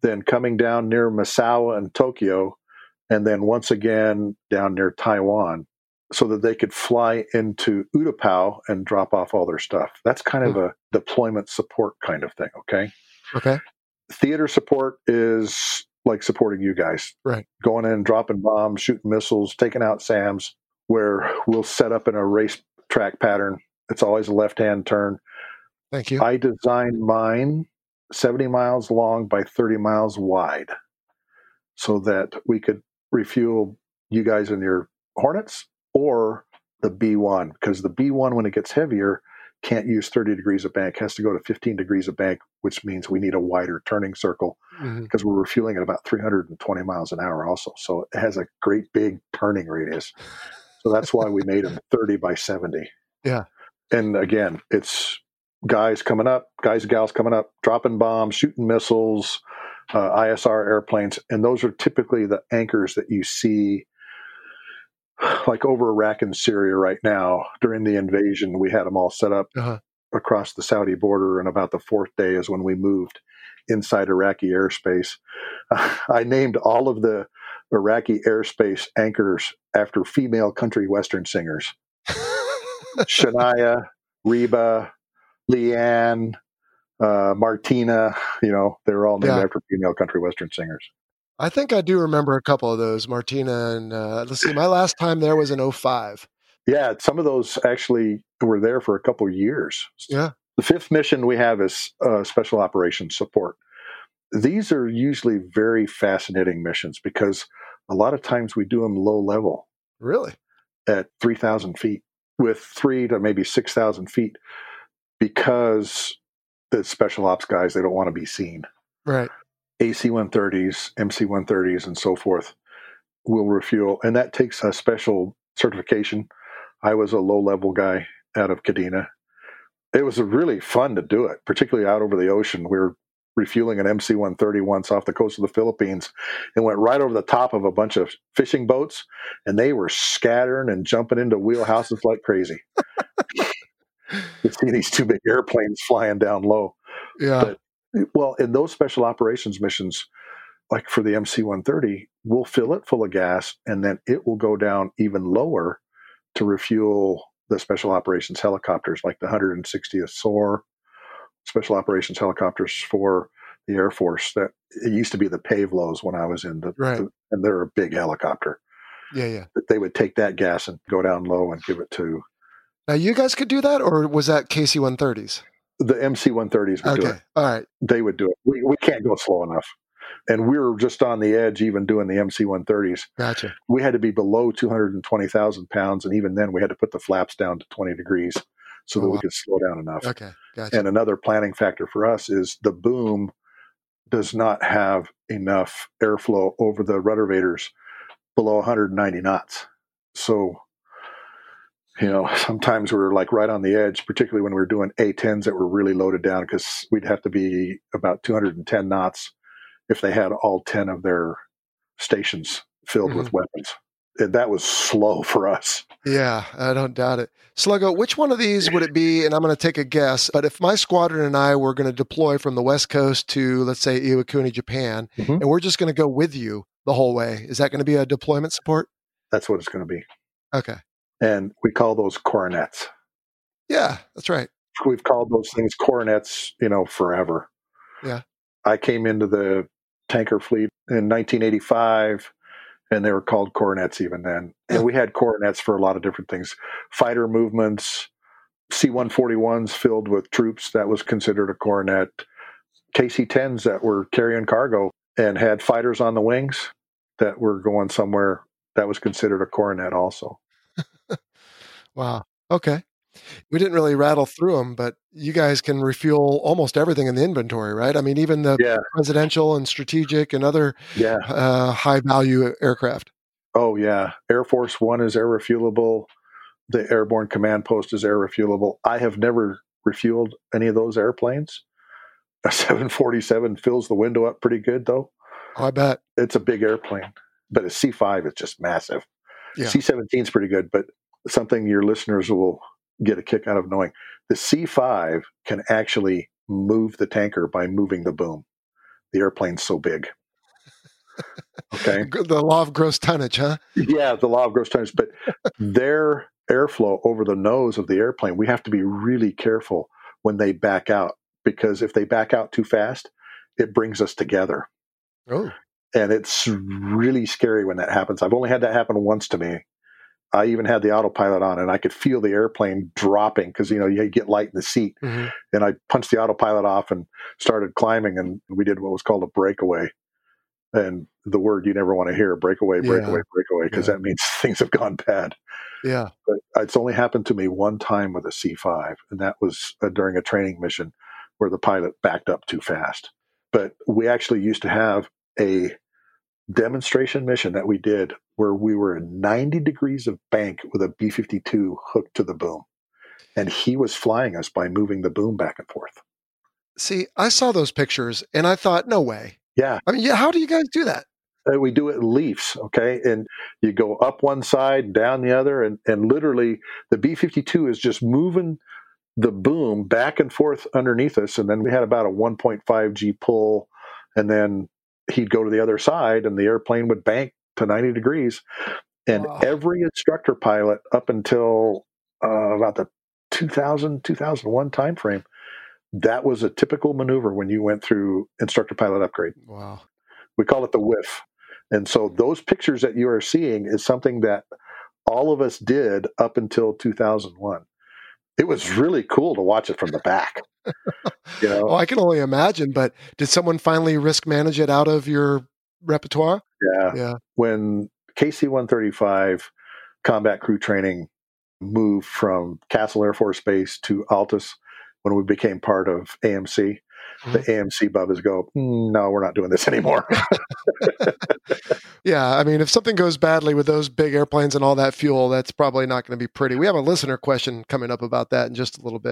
then coming down near Misawa and Tokyo, and then once again down near Taiwan, so that they could fly into Utapao and drop off all their stuff. That's kind of a deployment support kind of thing, okay? Okay. Theater support is like supporting you guys. Right. Going in, dropping bombs, shooting missiles, taking out SAMs, where we'll set up in a race track pattern. It's always a left-hand turn. Thank you. I designed mine 70 miles long by 30 miles wide so that we could refuel you guys in your Hornets or the B-1, because the B-1, when it gets heavier, can't use 30 degrees of bank, has to go to 15 degrees of bank, which means we need a wider turning circle because we're refueling at about 320 miles an hour also. So it has a great big turning radius. So that's why we made them 30 by 70. Yeah. And again, it's guys coming up, guys and gals coming up, dropping bombs, shooting missiles, ISR airplanes. And those are typically the anchors that you see, like over Iraq and Syria right now. During the invasion, we had them all set up across the Saudi border. And about the fourth day is when we moved inside Iraqi airspace. I named all of the Iraqi airspace anchors after female country western singers. Shania, Reba, Leanne, Martina, you know, they're all named after female country western singers. I think I do remember a couple of those, Martina and let's see, my last time there was in 05. Yeah, some of those actually were there for a couple of years. Yeah. The fifth mission we have is special operations support. These are usually very fascinating missions because a lot of times we do them low level. Really? At 3,000 feet. With 3,000 to maybe 6,000 feet, because the special ops guys, they don't want to be seen. Right. AC-130s, MC-130s, and so forth will refuel. And that takes a special certification. I was a low-level guy out of Kadena. It was really fun to do it, particularly out over the ocean. We were refueling an MC-130 once off the coast of the Philippines and went right over the top of a bunch of fishing boats, and they were scattering and jumping into wheelhouses like crazy. You see these two big airplanes flying down low. Yeah. But, well, in those special operations missions, like for the MC-130, we'll fill it full of gas, and then it will go down even lower to refuel the special operations helicopters, like the 160th SOAR, special operations helicopters for the Air Force. That it used to be the Pavlos when I was in the, and they're a big helicopter. Yeah, yeah. They would take that gas and go down low and give it to. Now you guys could do that, or was that KC-130s? The MC-130s would do it. All right, they would do it. We can't go slow enough, and we were just on the edge even doing the MC-130s. Gotcha. We had to be below 220,000 pounds, and even then we had to put the flaps down to 20 degrees. So that we could slow down enough. Okay, gotcha. And another planning factor for us is the boom does not have enough airflow over the ruddervators below 190 knots. So, you know, sometimes we were like right on the edge, particularly when we were doing A-10s that were really loaded down, because we'd have to be about 210 knots if they had all 10 of their stations filled with weapons. And that was slow for us. Yeah, I don't doubt it. Sluggo, which one of these would it be? And I'm going to take a guess, but if my squadron and I were going to deploy from the West Coast to, let's say, Iwakuni, Japan, and we're just going to go with you the whole way, is that going to be a deployment support? That's what it's going to be. Okay. And we call those coronets. Yeah, that's right. We've called those things coronets, you know, forever. Yeah. I came into the tanker fleet in 1985. and they were called coronets even then. And we had coronets for a lot of different things. Fighter movements, C-141s filled with troops, that was considered a coronet. KC-10s that were carrying cargo and had fighters on the wings that were going somewhere, that was considered a coronet also. Wow. Okay. We didn't really rattle through them, but you guys can refuel almost everything in the inventory, right? I mean, even the presidential and strategic and other high-value aircraft. Oh, yeah. Air Force One is air refuelable. The Airborne Command Post is air refuelable. I have never refueled any of those airplanes. A 747 fills the window up pretty good, though. Oh, I bet. It's a big airplane, but a C-5 is just massive. Yeah. C-17 is pretty good, but something your listeners will get a kick out of knowing, the C-5 can actually move the tanker by moving the boom. The airplane's so big. Okay. The law of gross tonnage, huh? Yeah, the law of gross tonnage. But their airflow over the nose of the airplane, we have to be really careful when they back out, because if they back out too fast, it brings us together. Oh. And it's really scary when that happens. I've only had that happen once to me. I even had the autopilot on, and I could feel the airplane dropping because, you know, you get light in the seat. Mm-hmm. And I punched the autopilot off and started climbing, and we did what was called a breakaway. And the word you never want to hear, breakaway, because that means things have gone bad. Yeah. But it's only happened to me one time with a C-5, and that was during a training mission where the pilot backed up too fast. But we actually used to have a demonstration mission that we did where we were 90 degrees of bank with a B-52 hooked to the boom. And he was flying us by moving the boom back and forth. See, I saw those pictures and I thought, no way. Yeah. I mean, yeah, how do you guys do that? We do it in leafs, okay? And you go up one side, down the other, and literally the B-52 is just moving the boom back and forth underneath us. And then we had about a 1.5 G pull, and then he'd go to the other side and the airplane would bank to 90 degrees. And every instructor pilot up until about the 2000, 2001 timeframe, that was a typical maneuver when you went through instructor pilot upgrade. Wow. We call it the whiff. And so those pictures that you are seeing is something that all of us did up until 2001. It was really cool to watch it from the back. You know? Well, I can only imagine, but did someone finally risk manage it out of your repertoire? Yeah. When KC-135 combat crew training moved from Castle Air Force Base to Altus, when we became part of AMC, the AMC bubbas go, no, we're not doing this anymore. Yeah, I mean, if something goes badly with those big airplanes and all that fuel, that's probably not going to be pretty. We have a listener question coming up about that in just a little bit.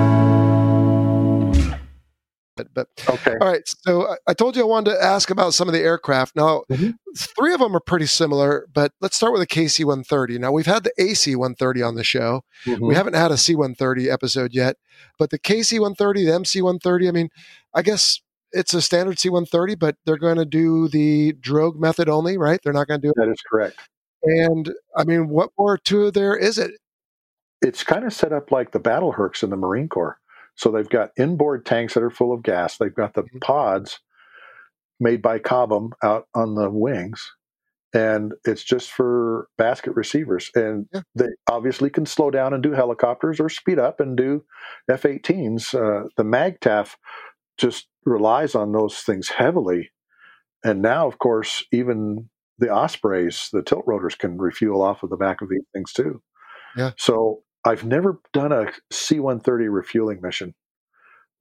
But okay. All right. So I told you I wanted to ask about some of the aircraft. Now, three of them are pretty similar, but let's start with the KC-130. Now, we've had the AC-130 on the show. Mm-hmm. We haven't had a C-130 episode yet, but the KC-130, the MC-130, I mean, I guess it's a standard C-130, but they're going to do the drogue method only, right? They're not going to do it. That is correct. And I mean, what more to there is it? It's kind of set up like the battle hercs in the Marine Corps. So they've got inboard tanks that are full of gas. They've got the pods made by Cobham out on the wings, and it's just for basket receivers. And they obviously can slow down and do helicopters or speed up and do F-18s. The MAGTAF just relies on those things heavily. And now, of course, even the Ospreys, the tilt rotors can refuel off of the back of these things too. Yeah. So I've never done a C-130 refueling mission,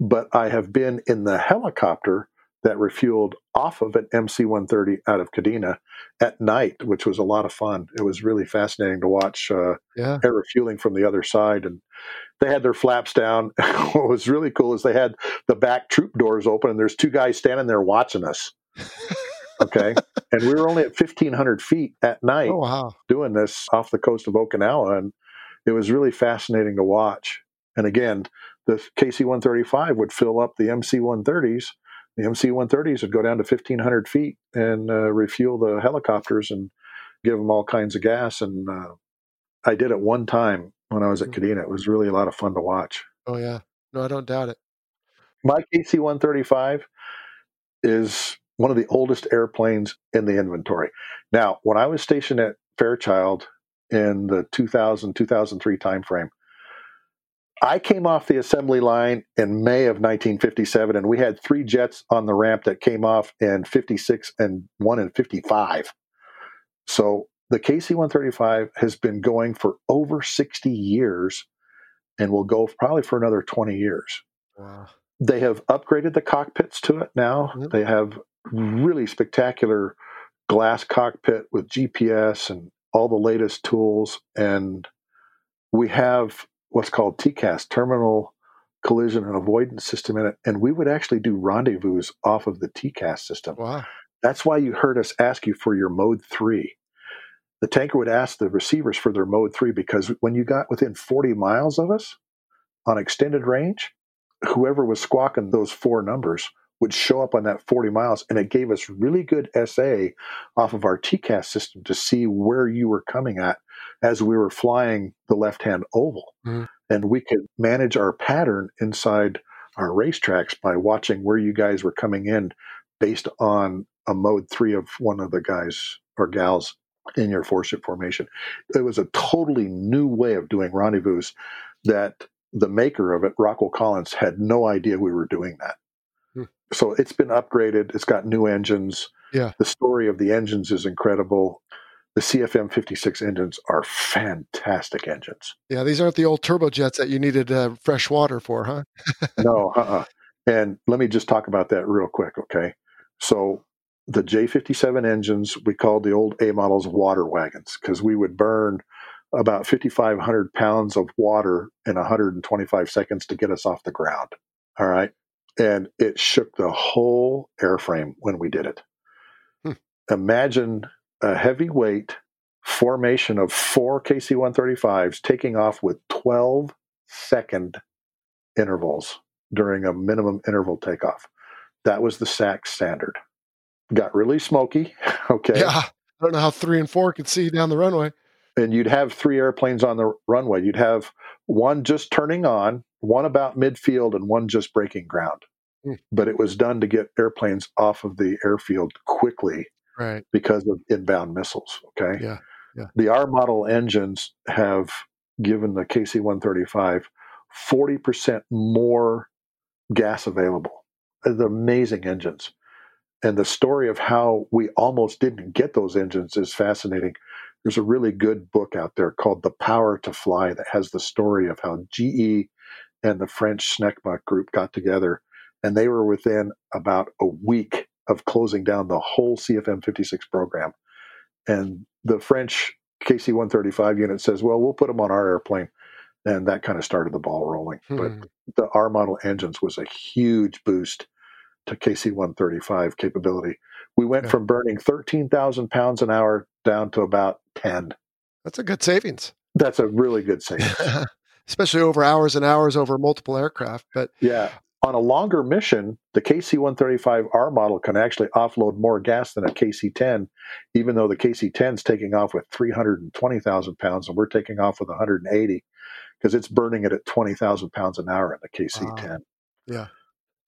but I have been in the helicopter that refueled off of an MC-130 out of Kadena at night, which was a lot of fun. It was really fascinating to watch air refueling from the other side. And they had their flaps down. What was really cool is they had the back troop doors open, and there's two guys standing there watching us. Okay. And we were only at 1,500 feet at night doing this off the coast of Okinawa. And it was really fascinating to watch. And again, the KC-135 would fill up the MC-130s. The MC-130s would go down to 1,500 feet and refuel the helicopters and give them all kinds of gas. And I did it one time when I was at Kadena. It was really a lot of fun to watch. Oh, yeah. No, I don't doubt it. My KC-135 is one of the oldest airplanes in the inventory. Now, when I was stationed at Fairchild in the 2000, 2003 timeframe, I came off the assembly line in May of 1957, and we had three jets on the ramp that came off in 56 and one in 55. So the KC-135 has been going for over 60 years and will go probably for another 20 years. Wow. They have upgraded the cockpits to it now. Mm-hmm. They have really spectacular glass cockpit with GPS and all the latest tools. And we have what's called TCAS, Terminal Collision and Avoidance System in it, and we would actually do rendezvous off of the TCAS system. Wow. That's why you heard us ask you for your Mode 3. The tanker would ask the receivers for their Mode 3 because when you got within 40 miles of us on extended range, whoever was squawking those four numbers would show up on that 40 miles, and it gave us really good SA off of our TCAS system to see where you were coming at as we were flying the left-hand oval. Mm-hmm. And we could manage our pattern inside our racetracks by watching where you guys were coming in based on a mode 3 of one of the guys or gals in your four-ship formation. It was a totally new way of doing rendezvous that the maker of it, Rockwell Collins, had no idea we were doing that. So it's been upgraded. It's got new engines. Yeah. The story of the engines is incredible. The CFM56 engines are fantastic engines. Yeah, these aren't the old turbojets that you needed fresh water for, huh? No, And let me just talk about that real quick, okay? So the J57 engines, we called the old A models water wagons because we would burn about 5,500 pounds of water in 125 seconds to get us off the ground, all right? And it shook the whole airframe when we did it. Imagine a heavyweight formation of four KC-135s taking off with 12-second intervals during a minimum interval takeoff. That was the SAC standard. Got really smoky, okay? Yeah, I don't know how 3 and 4 could see down the runway. And you'd have three airplanes on the runway. You'd have one just turning on, one about midfield, and one just breaking ground. Mm. But it was done to get airplanes off of the airfield quickly, right? Because of inbound missiles, okay? Yeah, yeah. The R model engines have given the KC-135 40% more gas available. They're amazing engines. And the story of how we almost didn't get those engines is fascinating. There's a really good book out there called The Power to Fly that has the story of how GE and the French Snecma group got together, and they were within about a week of closing down the whole CFM56 program. And the French KC-135 unit says, well, we'll put them on our airplane. And that kind of started the ball rolling. But the R model engines was a huge boost to KC-135 capability. We went from burning 13,000 pounds an hour down to about 10. That's a good savings. That's a really good savings. Especially over hours and hours over multiple aircraft. But yeah, on a longer mission, the KC-135R model can actually offload more gas than a KC-10, even though the KC-10 is taking off with 320,000 pounds and we're taking off with 180 because it's burning it at 20,000 pounds an hour in the KC-10. Wow. Yeah.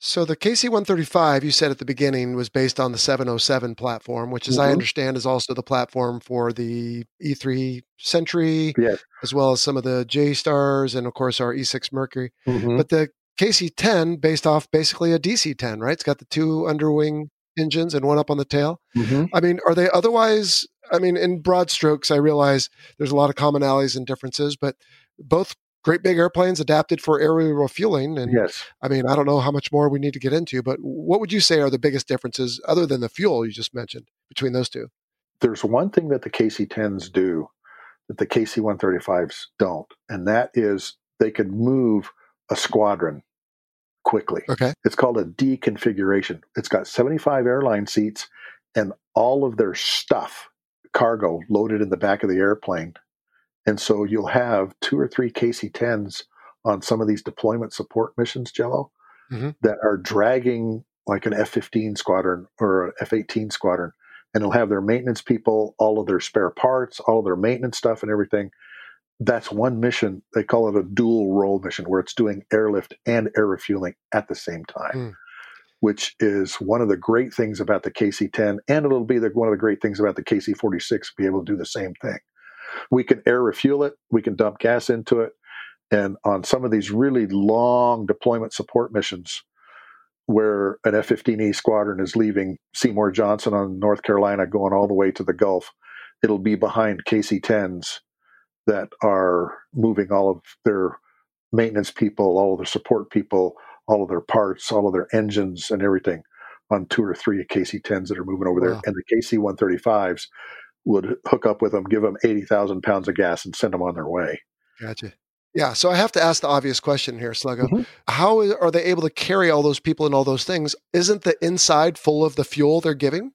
So the KC-135, you said at the beginning, was based on the 707 platform, which, as I understand, is also the platform for the E-3 Century, as well as some of the J-Stars and, of course, our E-6 Mercury. But the KC-10 based off basically a DC-10, right? It's got the two underwing engines and one up on the tail. Mm-hmm. I mean, are they otherwise, I mean, in broad strokes, I realize there's a lot of commonalities and differences, but both great big airplanes adapted for aerial refueling. And yes. I mean, I don't know how much more we need to get into, but what would you say are the biggest differences other than the fuel you just mentioned between those two? There's one thing that the KC-10s do that the KC-135s don't, and that is they could move a squadron quickly. Okay. It's called a deconfiguration. It's got 75 airline seats and all of their stuff, cargo, loaded in the back of the airplane. And so you'll have two or three KC-10s on some of these deployment support missions, Jello, mm-hmm. that are dragging like an F-15 squadron or an F-18 squadron. And they'll have their maintenance people, all of their spare parts, all of their maintenance stuff and everything. That's one mission. They call it a dual role mission where it's doing airlift and air refueling at the same time, which is one of the great things about the KC-10. And it'll be one of the great things about the KC-46, be able to do the same thing. We can air refuel it. We can dump gas into it. And on some of these really long deployment support missions where an F-15E squadron is leaving Seymour Johnson on North Carolina going all the way to the Gulf, it'll be behind KC-10s that are moving all of their maintenance people, all of their support people, all of their parts, all of their engines and everything on two or three KC-10s that are moving over there. And the KC-135s would hook up with them, give them 80,000 pounds of gas and send them on their way. Gotcha. Yeah. So I have to ask the obvious question here, Sluggo. Mm-hmm. How are they able to carry all those people and all those things? Isn't the inside full of the fuel they're giving?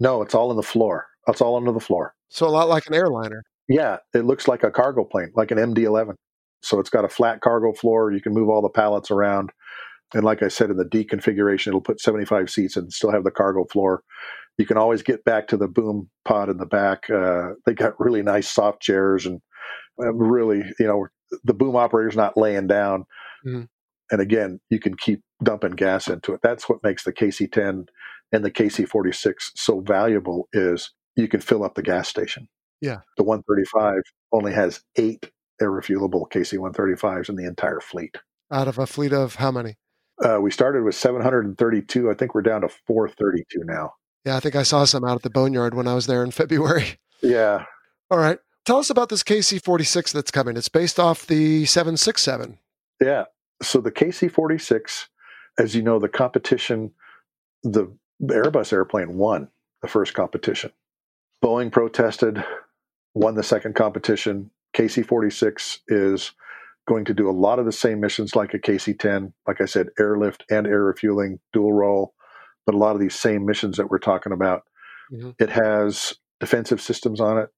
No, it's all in the floor. It's all under the floor. So a lot like an airliner. Yeah. It looks like a cargo plane, like an MD-11. So it's got a flat cargo floor. You can move all the pallets around. And like I said, in the deconfiguration, it'll put 75 seats and still have the cargo floor. You can always get back to the boom pod in the back. They got really nice soft chairs and really, you know, the boom operator's not laying down. Mm-hmm. And again, you can keep dumping gas into it. That's what makes the KC-10 and the KC-46 so valuable is you can fill up the gas station. Yeah. The 135 only has 8 irrefuelable KC-135s in the entire fleet. Out of a fleet of how many? We started with 732. I think we're down to 432 now. Yeah, I think I saw some out at the Boneyard when I was there in February. Yeah. All right. Tell us about this KC-46 that's coming. It's based off the 767. Yeah. So the KC-46, as you know, the competition, the Airbus airplane won the first competition. Boeing protested, won the second competition. KC-46 is going to do a lot of the same missions like a KC-10. Like I said, airlift and air refueling, dual role, but a lot of these same missions that we're talking about. Mm-hmm. It has defensive systems on it.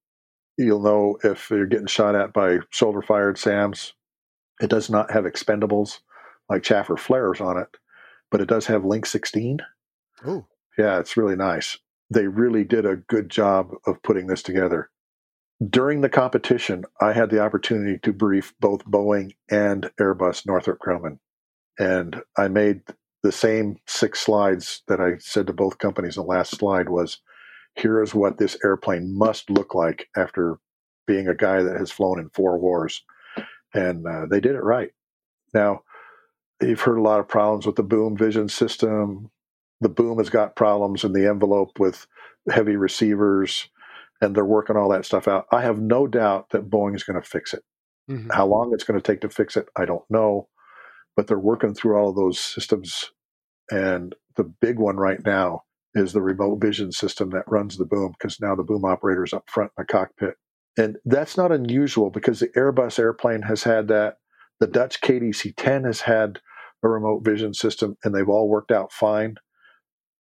You'll know if you're getting shot at by shoulder-fired SAMs. It does not have expendables like chaff or flares on it, but it does have Link 16. Oh, yeah, it's really nice. They really did a good job of putting this together. During the competition, I had the opportunity to brief both Boeing and Airbus Northrop Grumman, and I made the same 6 slides that I said to both companies. The last slide was, here is what this airplane must look like after being a guy that has flown in 4 wars. And they did it right. Now, you've heard a lot of problems with the boom vision system. The boom has got problems in the envelope with heavy receivers, and they're working all that stuff out. I have no doubt that Boeing is going to fix it. Mm-hmm. How long it's going to take to fix it, I don't know. But they're working through all of those systems. And the big one right now is the remote vision system that runs the boom, because now the boom operator is up front in the cockpit. And that's not unusual because the Airbus airplane has had that. The Dutch KDC-10 has had a remote vision system, and they've all worked out fine.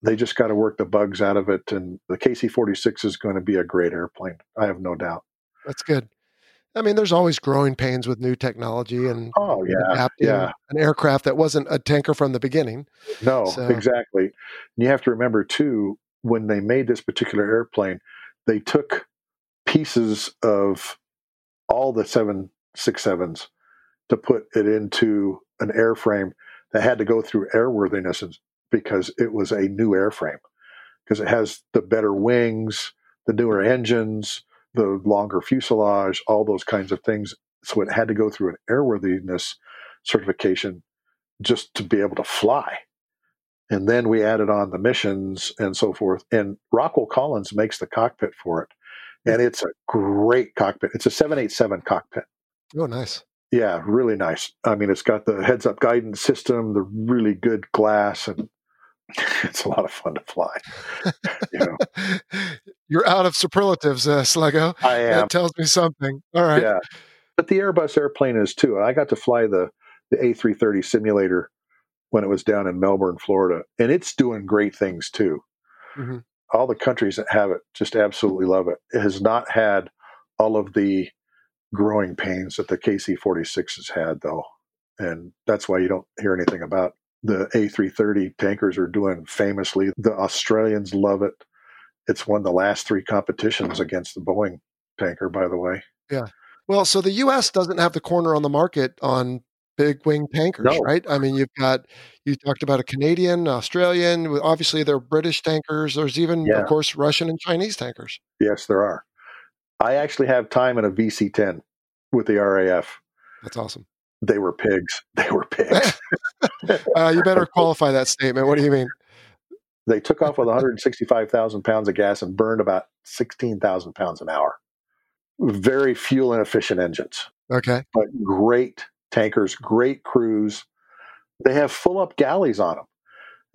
They just got to work the bugs out of it. And the KC-46 is going to be a great airplane. I have no doubt. That's good. I mean, there's always growing pains with new technology and adapting an aircraft that wasn't a tanker from the beginning. No, exactly. And you have to remember, too, when they made this particular airplane, they took pieces of all the 767s to put it into an airframe that had to go through airworthiness because it was a new airframe, because it has the better wings, the newer engines, the longer fuselage, all those kinds of things. So it had to go through an airworthiness certification just to be able to fly. And then we added on the missions and so forth. And Rockwell Collins makes the cockpit for it. And it's a great cockpit. It's a 787 cockpit. Oh, nice. Yeah, really nice. I mean, it's got the heads-up guidance system, the really good glass, and it's a lot of fun to fly. You know. You're out of superlatives, Sluggo. I am. That tells me something. All right. Yeah. But the Airbus airplane is, too. I got to fly the A330 simulator when it was down in Melbourne, Florida, and it's doing great things, too. Mm-hmm. All the countries that have it just absolutely love it. It has not had all of the growing pains that the KC-46 has had, though. And that's why you don't hear anything about the A330 tankers are doing famously. The Australians love it. It's won the last three competitions against the Boeing tanker, by the way. Yeah. Well, so the U.S. doesn't have the corner on the market on big wing tankers, no. Right? I mean, you talked about a Canadian, Australian, obviously there are British tankers. There's even, of course, Russian and Chinese tankers. Yes, there are. I actually have time in a VC-10 with the RAF. That's awesome. They were pigs. You better qualify that statement. What do you mean? They took off with 165,000 pounds of gas and burned about 16,000 pounds an hour. Very fuel inefficient engines. Okay. But great tankers, great crews. They have full-up galleys on them.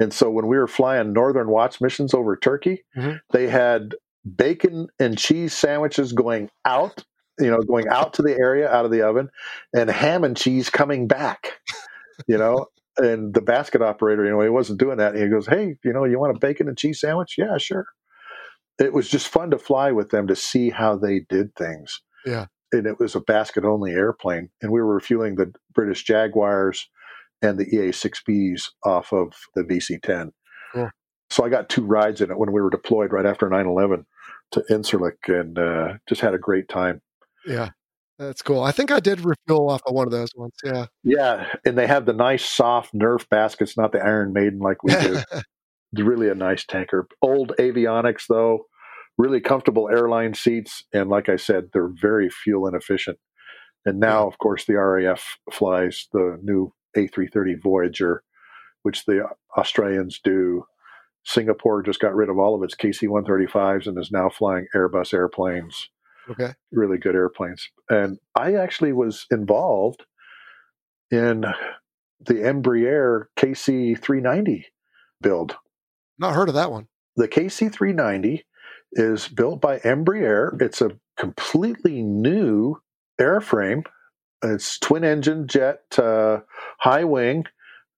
And so when we were flying Northern Watch missions over Turkey, they had bacon and cheese sandwiches going out to the area, out of the oven, and ham and cheese coming back, and the basket operator, he wasn't doing that. And he goes, hey, you want a bacon and cheese sandwich? Yeah, sure. It was just fun to fly with them to see how they did things. Yeah. And it was a basket-only airplane, and we were refueling the British Jaguars and the EA-6Bs off of the VC-10. Yeah. So I got two rides in it when we were deployed right after 9/11 to Incirlik, and just had a great time. Yeah, that's cool. I think I did refuel off of one of those ones, yeah. Yeah, and they have the nice, soft Nerf baskets, not the Iron Maiden like we do. It's really a nice tanker. Old avionics, though. Really comfortable airline seats, and like I said, they're very fuel inefficient. And now, of course, the RAF flies the new A330 Voyager, which the Australians do. Singapore just got rid of all of its KC-135s and is now flying Airbus airplanes. Okay. Really good airplanes. And I actually was involved in the Embraer KC-390 build. Not heard of that one. The KC-390 is built by Embraer. It's a completely new airframe. It's twin-engine jet, high wing,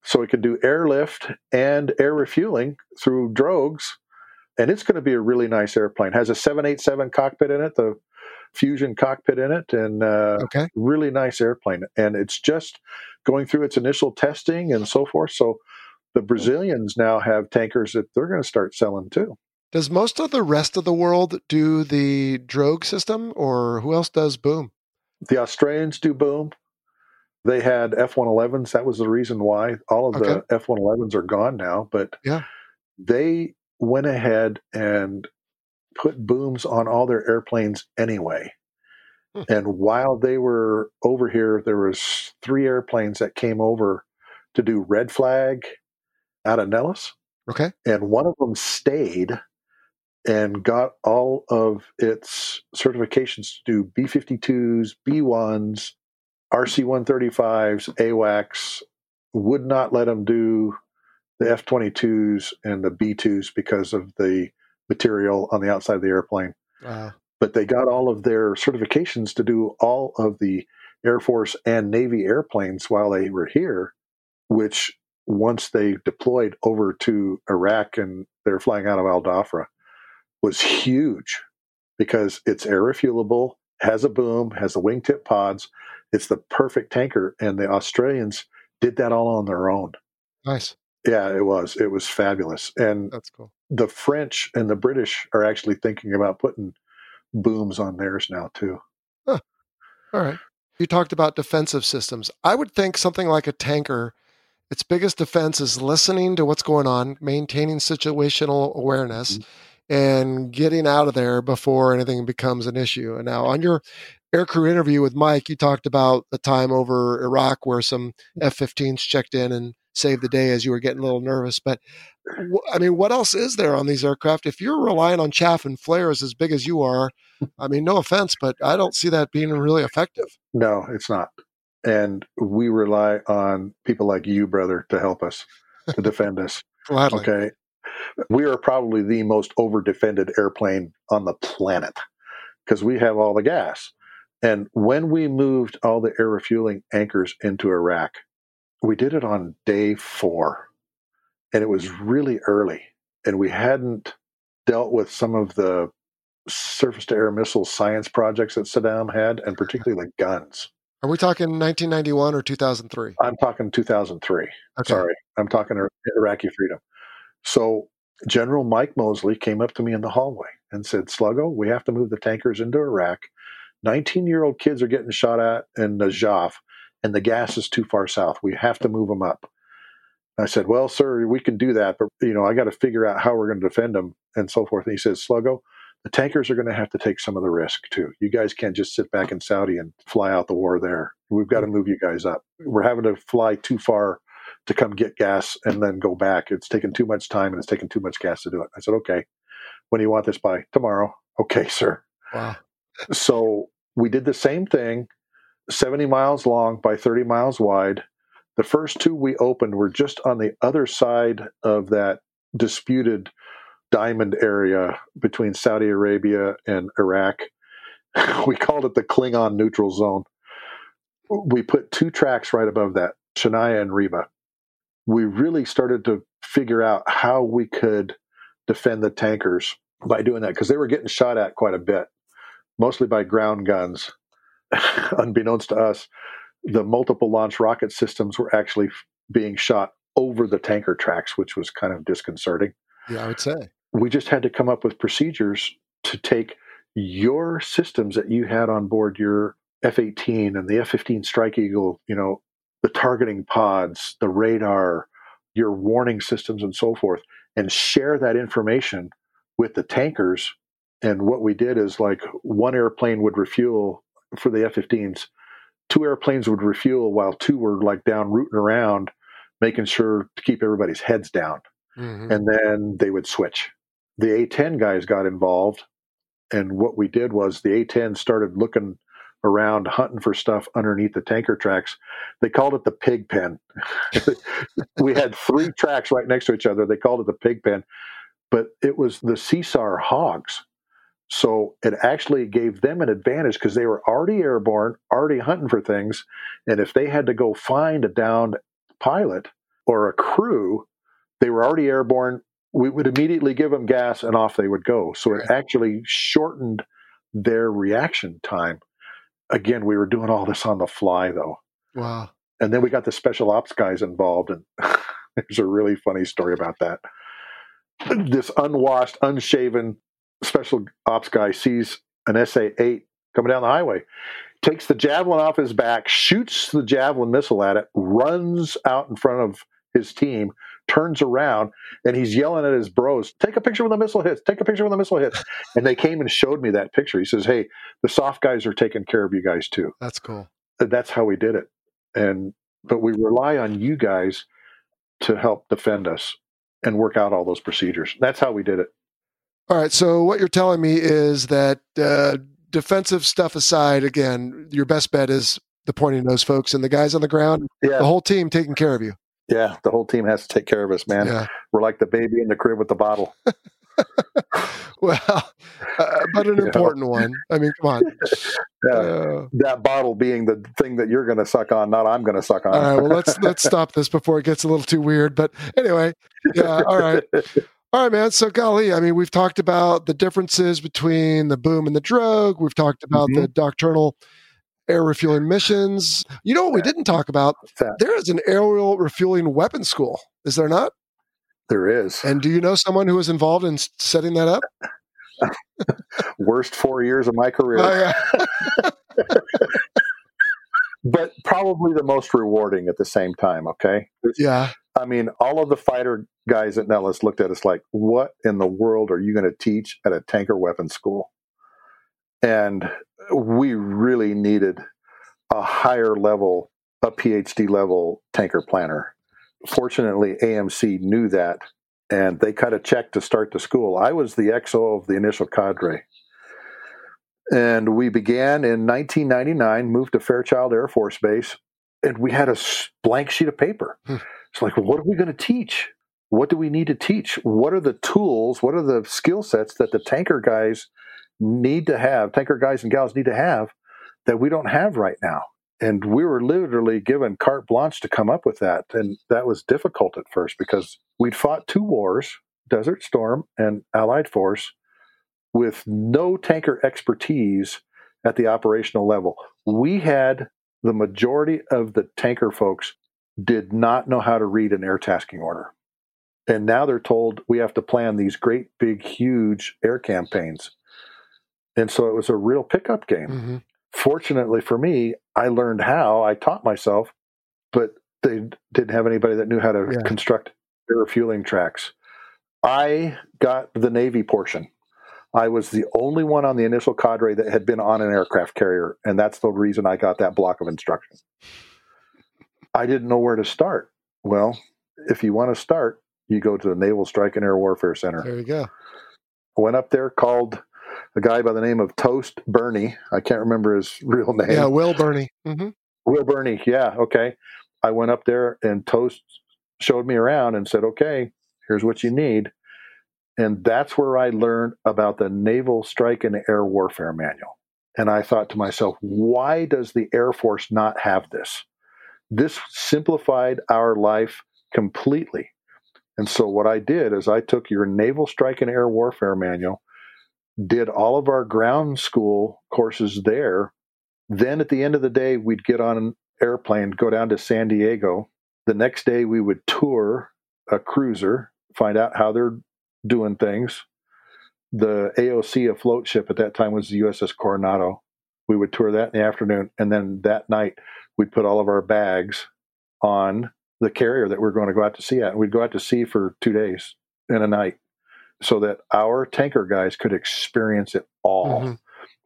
so it can do airlift and air refueling through drogues, and it's going to be a really nice airplane. It has a 787 cockpit in it, the Fusion cockpit in it, and really nice airplane. And it's just going through its initial testing and so forth, so the Brazilians now have tankers that they're going to start selling too. Does most of the rest of the world do the drogue system, or who else does boom? The Australians do boom. They had F-111s. That was the reason why all of the F-111s are gone now. But they went ahead and put booms on all their airplanes anyway. And while they were over here, there was three airplanes that came over to do Red Flag out of Nellis. Okay. And one of them stayed and got all of its certifications to do B-52s, B-1s, RC-135s, AWACS. Would not let them do the F-22s and the B-2s because of the material on the outside of the airplane. But they got all of their certifications to do all of the Air Force and Navy airplanes while they were here, which once they deployed over to Iraq and they're flying out of Al Dhafra, was huge because it's air refuelable, has a boom, has the wingtip pods. It's the perfect tanker, and the Australians did that all on their own. Nice. Yeah, it was. It was fabulous. And that's cool. The French and the British are actually thinking about putting booms on theirs now too. Huh. All right. You talked about defensive systems. I would think something like a tanker, its biggest defense is listening to what's going on, maintaining situational awareness, and getting out of there before anything becomes an issue. And now on your aircrew interview with Mike, you talked about the time over Iraq where some F-15s checked in and saved the day as you were getting a little nervous. But I mean, what else is there on these aircraft? If you're relying on chaff and flares as big as you are, I mean, no offense, but I don't see that being really effective. No, it's not. And we rely on people like you, brother, to help us, to defend us. Gladly. Okay. We are probably the most over-defended airplane on the planet because we have all the gas. And when we moved all the air refueling anchors into Iraq, we did it on day 4. And it was really early. And we hadn't dealt with some of the surface-to-air missile science projects that Saddam had, and particularly like guns. Are we talking 1991 or 2003? I'm talking 2003. Okay. Sorry. I'm talking Iraqi freedom. So General Mike Mosley came up to me in the hallway and said, "Sluggo, we have to move the tankers into Iraq. 19-year-old kids are getting shot at in Najaf, and the gas is too far south. We have to move them up." I said, "Well, sir, we can do that, but I got to figure out how we're going to defend them and so forth." And he says, "Sluggo, the tankers are going to have to take some of the risk too. You guys can't just sit back in Saudi and fly out the war there. We've got to move you guys up. We're having to fly too far to come get gas and then go back. It's taken too much time and it's taken too much gas to do it." I said, "Okay, when do you want this by?" "Tomorrow." "Okay, sir." Wow. So we did the same thing, 70 miles long by 30 miles wide. The first two we opened were just on the other side of that disputed diamond area between Saudi Arabia and Iraq. We called it the Klingon neutral zone. We put 2 tracks right above that, Shania and Reba. We really started to figure out how we could defend the tankers by doing that, because they were getting shot at quite a bit, mostly by ground guns. Unbeknownst to us, the multiple launch rocket systems were actually being shot over the tanker tracks, which was kind of disconcerting. Yeah, I would say. We just had to come up with procedures to take your systems that you had on board your F-18 and the F-15 Strike Eagle, the targeting pods, the radar, your warning systems, and so forth, and share that information with the tankers. And what we did is, like, one airplane would refuel for the F-15s, 2 airplanes would refuel while 2 were, like, down rooting around, making sure to keep everybody's heads down. Mm-hmm. And then they would switch. The A-10 guys got involved, and what we did was the A-10 started looking around, hunting for stuff underneath the tanker tracks. They called it the pig pen. We had 3 tracks right next to each other. They called it the pig pen, but it was the Caesar hogs. So it actually gave them an advantage because they were already airborne, already hunting for things. And if they had to go find a downed pilot or a crew, they were already airborne. We would immediately give them gas and off they would go. So it actually shortened their reaction time. Again, we were doing all this on the fly, though. Wow. And then we got the special ops guys involved, and there's a really funny story about that. This unwashed, unshaven special ops guy sees an SA-8 coming down the highway, takes the Javelin off his back, shoots the Javelin missile at it, runs out in front of his team, turns around, and he's yelling at his bros, "Take a picture when the missile hits, take a picture when the missile hits." And they came and showed me that picture. He says, "Hey, the soft guys are taking care of you guys too." That's cool. That's how we did it. But we rely on you guys to help defend us and work out all those procedures. That's how we did it. All right. So what you're telling me is that defensive stuff aside, again, your best bet is the pointing nose folks and the guys on the ground, yeah. The whole team taking care of you. Yeah, the whole team has to take care of us, man. Yeah. We're like the baby in the crib with the bottle. Well, but an important one. I mean, come on. That bottle being the thing that you're going to suck on, not I'm going to suck on. All right, well, let's stop this before it gets a little too weird. But anyway, yeah, all right. All right, man. So, golly, I mean, we've talked about the differences between the boom and the drogue. We've talked about the doctrinal air refueling missions. You know what we didn't talk about? There is an aerial refueling weapons school, is there not? There is. And do you know someone who was involved in setting that up? Worst 4 years of my career. Oh, yeah. But probably the most rewarding at the same time, okay? Yeah. I mean, all of the fighter guys at Nellis looked at us like, what in the world are you going to teach at a tanker weapons school? And we really needed a higher level, a PhD level tanker planner fortunately, AMC knew that, and they cut a check to start the school. I was the XO of the initial cadre. And we began in 1999, moved to Fairchild Air Force Base, and we had a blank sheet of paper. It's like, what are we going to teach? What do we need to teach? What are the tools? What are the skill sets that the tanker guys need to have, tanker guys and gals need to have that we don't have right now? And we were literally given carte blanche to come up with that. And that was difficult at first because we'd fought two wars, Desert Storm and Allied Force, with no tanker expertise at the operational level. We had the majority of the tanker folks did not know how to read an air tasking order. And now they're told we have to plan these great, big, huge air campaigns. And so it was a real pickup game. Mm-hmm. Fortunately for me, I learned how. I taught myself, but they didn't have anybody that knew how to construct air refueling tracks. I got the Navy portion. I was the only one on the initial cadre that had been on an aircraft carrier, and that's the reason I got that block of instruction. I didn't know where to start. Well, if you want to start, you go to the Naval Strike and Air Warfare Center. There you go. I went up there, called a guy by the name of Toast Burney. I can't remember his real name. Yeah, Will Burney. Mm-hmm. Will Burney, yeah, okay. I went up there, and Toast showed me around and said, okay, here's what you need. And that's where I learned about the Naval Strike and Air Warfare Manual. And I thought to myself, why does the Air Force not have this? This simplified our life completely. And so what I did is I took your Naval Strike and Air Warfare Manual, did all of our ground school courses there. Then at the end of the day, we'd get on an airplane, go down to San Diego. The next day, we would tour a cruiser, find out how they're doing things. The AOC afloat ship at that time was the USS Coronado. We would tour that in the afternoon, and then that night, we'd put all of our bags on the carrier that we're going to go out to sea at. We'd go out to sea for 2 days and a night so that our tanker guys could experience it all. Mm-hmm.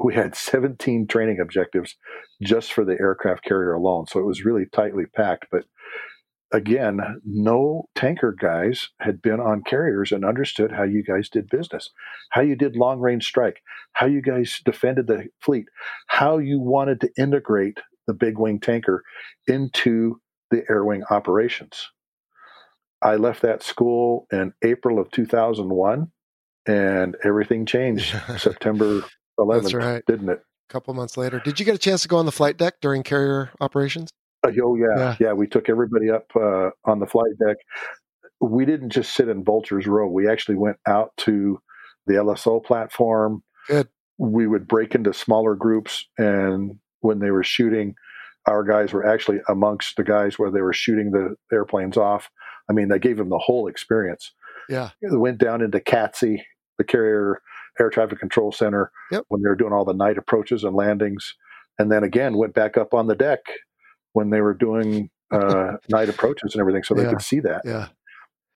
We had 17 training objectives just for the aircraft carrier alone. So it was really tightly packed. But again, no tanker guys had been on carriers and understood how you guys did business, how you did long-range strike, how you guys defended the fleet, how you wanted to integrate the big wing tanker into the air wing operations. I left that school in April of 2001, and everything changed September 11th, that's right, didn't it? A couple months later. Did you get a chance to go on the flight deck during carrier operations? Oh, yeah. We took everybody up on the flight deck. We didn't just sit in Vulture's Row. We actually went out to the LSO platform. Good. We would break into smaller groups, and when they were shooting, our guys were actually amongst the guys where they were shooting the airplanes off. I mean, they gave them the whole experience. Yeah. They went down into CATSI, the Carrier Air Traffic Control Center, when they were doing all the night approaches and landings. And then again, went back up on the deck when they were doing night approaches and everything so they could see that. Yeah.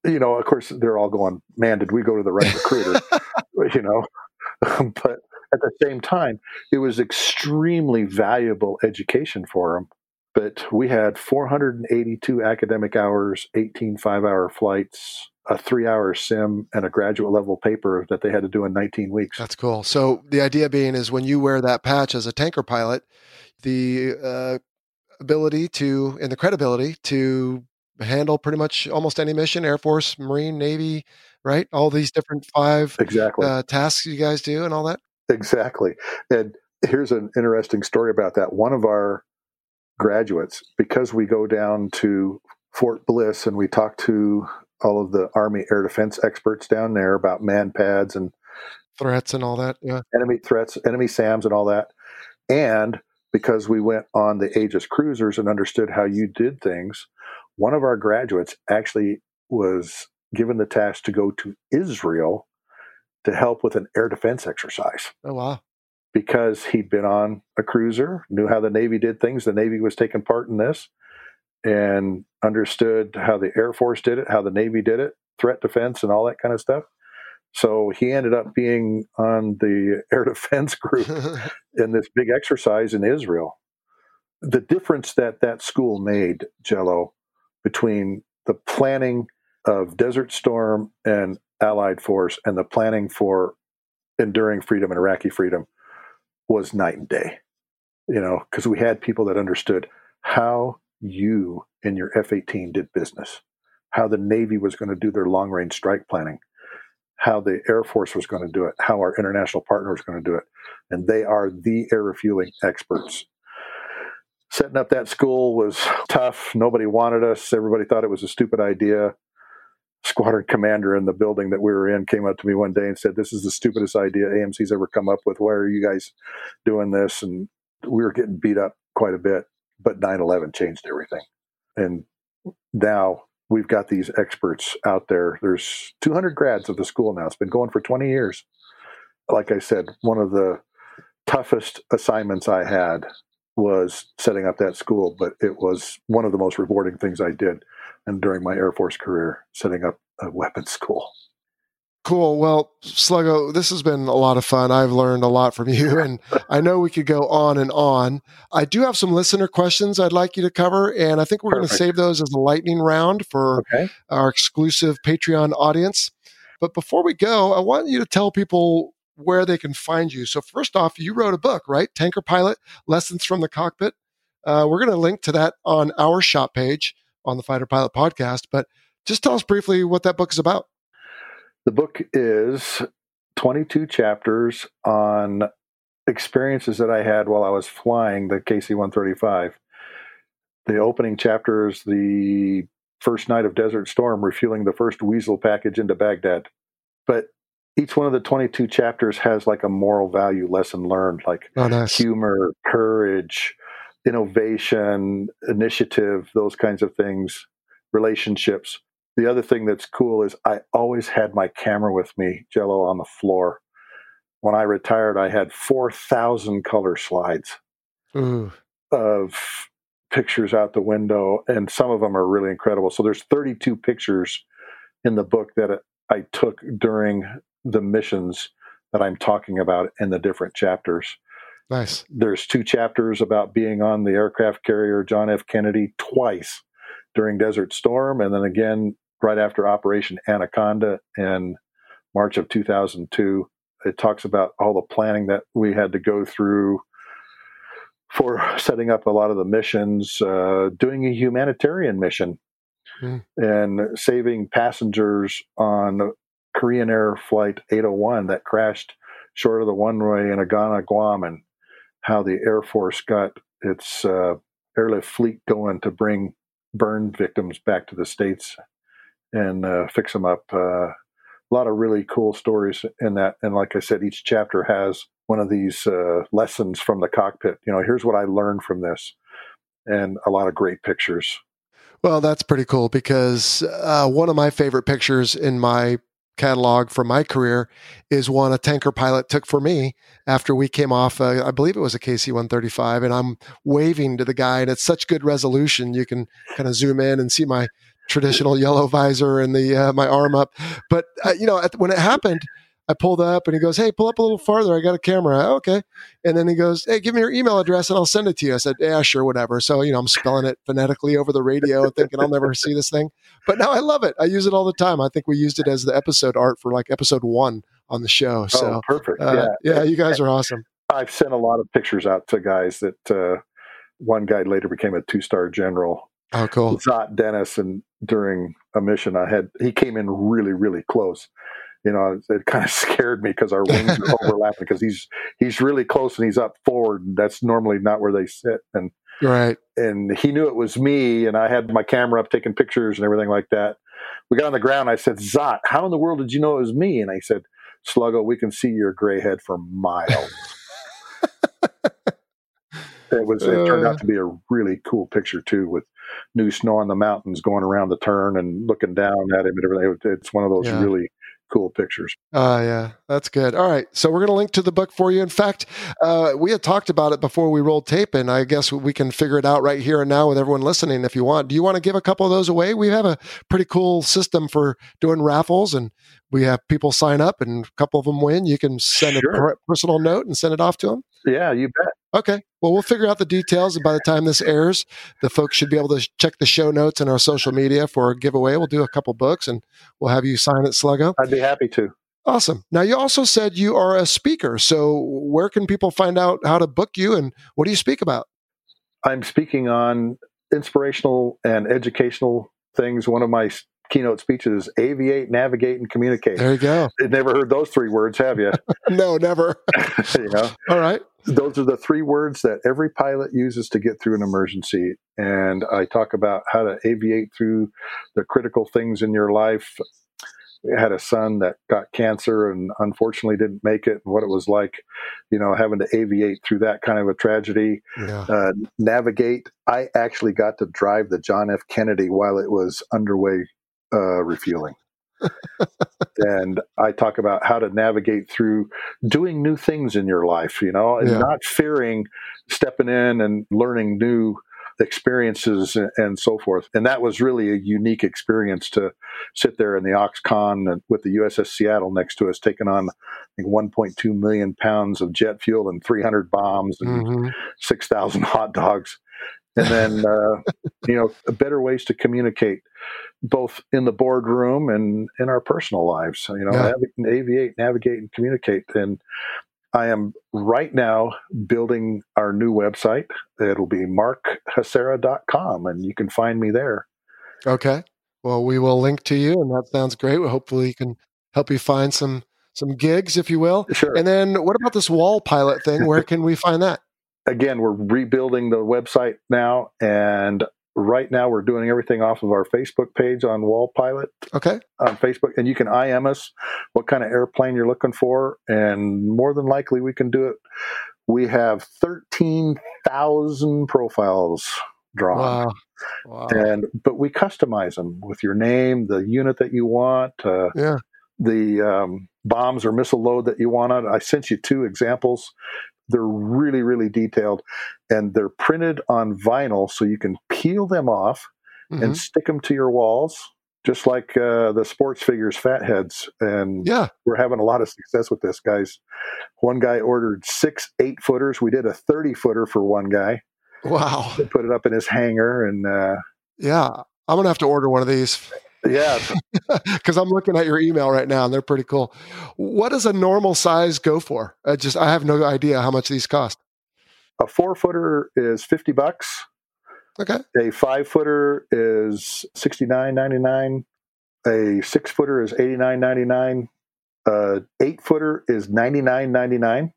You know, of course, they're all going, man, did we go to the right recruiter? You know, but at the same time, it was extremely valuable education for them. But we had 482 academic hours, 18 five-hour flights, a 3-hour sim, and a graduate level paper that they had to do in 19 weeks. That's cool. So the idea being is when you wear that patch as a tanker pilot, the ability to, and the credibility to handle pretty much almost any mission, Air Force, Marine, Navy, right? All these different five tasks you guys do and all that. Exactly. And here's an interesting story about that. One of our graduates, because we go down to Fort Bliss and we talk to all of the Army air defense experts down there about man pads and threats and all that, enemy threats, enemy SAMs and all that. And because we went on the Aegis cruisers and understood how you did things, one of our graduates actually was given the task to go to Israel to help with an air defense exercise. Oh, wow. Because he'd been on a cruiser, knew how the Navy did things. The Navy was taking part in this and understood how the Air Force did it, how the Navy did it, threat defense and all that kind of stuff. So he ended up being on the air defense group in this big exercise in Israel. The difference that that school made, Jello, between the planning of Desert Storm and Allied Force and the planning for Enduring Freedom and Iraqi Freedom was night and day, you know, because we had people that understood how you and your F-18 did business, how the Navy was going to do their long-range strike planning, how the Air Force was going to do it, how our international partner was going to do it. And they are the air refueling experts. Setting up that school was tough. Nobody wanted us. Everybody thought it was a stupid idea. Squadron commander in the building that we were in came up to me one day and said, "This is the stupidest idea AMC's ever come up with. Why are you guys doing this?" And we were getting beat up quite a bit, but 9/11 changed everything. And now we've got these experts out there. There's 200 grads of the school now. It's been going for 20 years. Like I said, one of the toughest assignments I had was setting up that school, but it was one of the most rewarding things I did. And during my Air Force career, setting up a weapons school. Cool. Well, Sluggo, this has been a lot of fun. I've learned a lot from you, and I know we could go on and on. I do have some listener questions I'd like you to cover, and I think we're going to save those as a lightning round for our exclusive Patreon audience. But before we go, I want you to tell people where they can find you. So first off, you wrote a book, right? Tanker Pilot, Lessons from the Cockpit. We're going to link to that on our shop page on the Fighter Pilot Podcast, but just tell us briefly what that book is about. The book is 22 chapters on experiences that I had while I was flying the KC-135. The opening chapter is the first night of Desert Storm, refueling the first Weasel package into Baghdad. But each one of the 22 chapters has like a moral value lesson learned, like humor, courage, innovation, initiative, those kinds of things, relationships. The other thing that's cool is I always had my camera with me, Jello, on the floor. When I retired, I had 4,000 color slides of pictures out the window, and some of them are really incredible. So there's 32 pictures in the book that I took during the missions that I'm talking about in the different chapters. Nice. There's 2 chapters about being on the aircraft carrier John F. Kennedy twice during Desert Storm, and then again right after Operation Anaconda in March of 2002. It talks about all the planning that we had to go through for setting up a lot of the missions, doing a humanitarian mission and saving passengers on Korean Air Flight 801 that crashed short of the one-way in Agana, Guam, and how the Air Force got its airlift fleet going to bring burn victims back to the States and fix them up. A lot of really cool stories in that. And like I said, each chapter has one of these lessons from the cockpit. You know, here's what I learned from this, and a lot of great pictures. Well, that's pretty cool, because one of my favorite pictures in my catalog from my career is one a tanker pilot took for me after we came off, I believe it was a KC-135, and I'm waving to the guy, and it's such good resolution. You can kind of zoom in and see my traditional yellow visor and the my arm up. But, you know, when it happened, I pulled up, and he goes, "Hey, pull up a little farther. I got a camera." Okay. And then he goes, "Hey, give me your email address, and I'll send it to you." I said, "Yeah, sure, whatever." So, you know, I'm spelling it phonetically over the radio, thinking I'll never see this thing. But now I love it. I use it all the time. I think we used it as the episode art for like episode 1 on the show. So perfect. Yeah, you guys are awesome. I've sent a lot of pictures out to guys that one guy later became a 2-star general. Oh, cool. Zott Dennis, and during a mission he came in really, really close. You know, it kind of scared me because our wings are overlapping, because he's really close and he's up forward. And that's normally not where they sit. And right. And he knew it was me, and I had my camera up taking pictures and everything like that. We got on the ground. I said, "Zott, how in the world did you know it was me?" And I said, "Sluggo, we can see your gray head for miles." It turned out to be a really cool picture too, with new snow on the mountains going around the turn and looking down at him and everything. It's one of those really cool pictures. Yeah, that's good. All right. So we're going to link to the book for you. In fact, we had talked about it before we rolled tape, and I guess we can figure it out right here and now with everyone listening if you want. Do you want to give a couple of those away? We have a pretty cool system for doing raffles, and we have people sign up, and a couple of them win. You can send a personal note and send it off to them. Yeah, you bet. Okay. Well, we'll figure out the details, and by the time this airs, the folks should be able to check the show notes and our social media for a giveaway. We'll do a couple books, and we'll have you sign it, Sluggo. I'd be happy to. Awesome. Now, you also said you are a speaker, so where can people find out how to book you, and what do you speak about? I'm speaking on inspirational and educational things. One of my keynote speeches is aviate, navigate, and communicate. There you go. You've never heard those three words, have you? No, never. You know? All right. Those are the three words that every pilot uses to get through an emergency. And I talk about how to aviate through the critical things in your life. I had a son that got cancer and unfortunately didn't make it, and what it was like, you know, having to aviate through that kind of a tragedy. Yeah. Navigate. I actually got to drive the John F. Kennedy while it was underway refueling. And I talk about how to navigate through doing new things in your life, you know, and not fearing stepping in and learning new experiences and so forth. And that was really a unique experience to sit there in the Oxcon and with the USS Seattle next to us, taking on, I think, 1.2 million pounds of jet fuel and 300 bombs and 6,000 hot dogs. And then, you know, better ways to communicate both in the boardroom and in our personal lives, you know, aviate, navigate, and communicate. And I am right now building our new website. It'll be markhasara.com, and you can find me there. Okay. Well, we will link to you, and that sounds great. Well, hopefully, we can help you find some gigs, if you will. Sure. And then, what about this Wall Pilot thing? Where can we find that? Again, we're rebuilding the website now, and right now we're doing everything off of our Facebook page on Wall Pilot. Okay. On Facebook, and you can IM us what kind of airplane you're looking for, and more than likely we can do it. We have 13,000 profiles drawn. Wow. Wow. But we customize them with your name, the unit that you want, the bombs or missile load that you want on. I sent you two examples. They're really, really detailed, and they're printed on vinyl, so you can peel them off and stick them to your walls, just like the sports figures, Fatheads. And we're having a lot of success with this, guys. One guy ordered 6 8-footers. We did a 30-footer for one guy. Wow. They put it up in his hangar. And I'm going to have to order one of these. Yeah. Because I'm looking at your email right now, and they're pretty cool. What does a normal size go for? I have no idea how much these cost. A 4-footer is $50. Okay. A 5-footer is $69.99. A 6-footer is $89.99. An 8-footer is $99.99.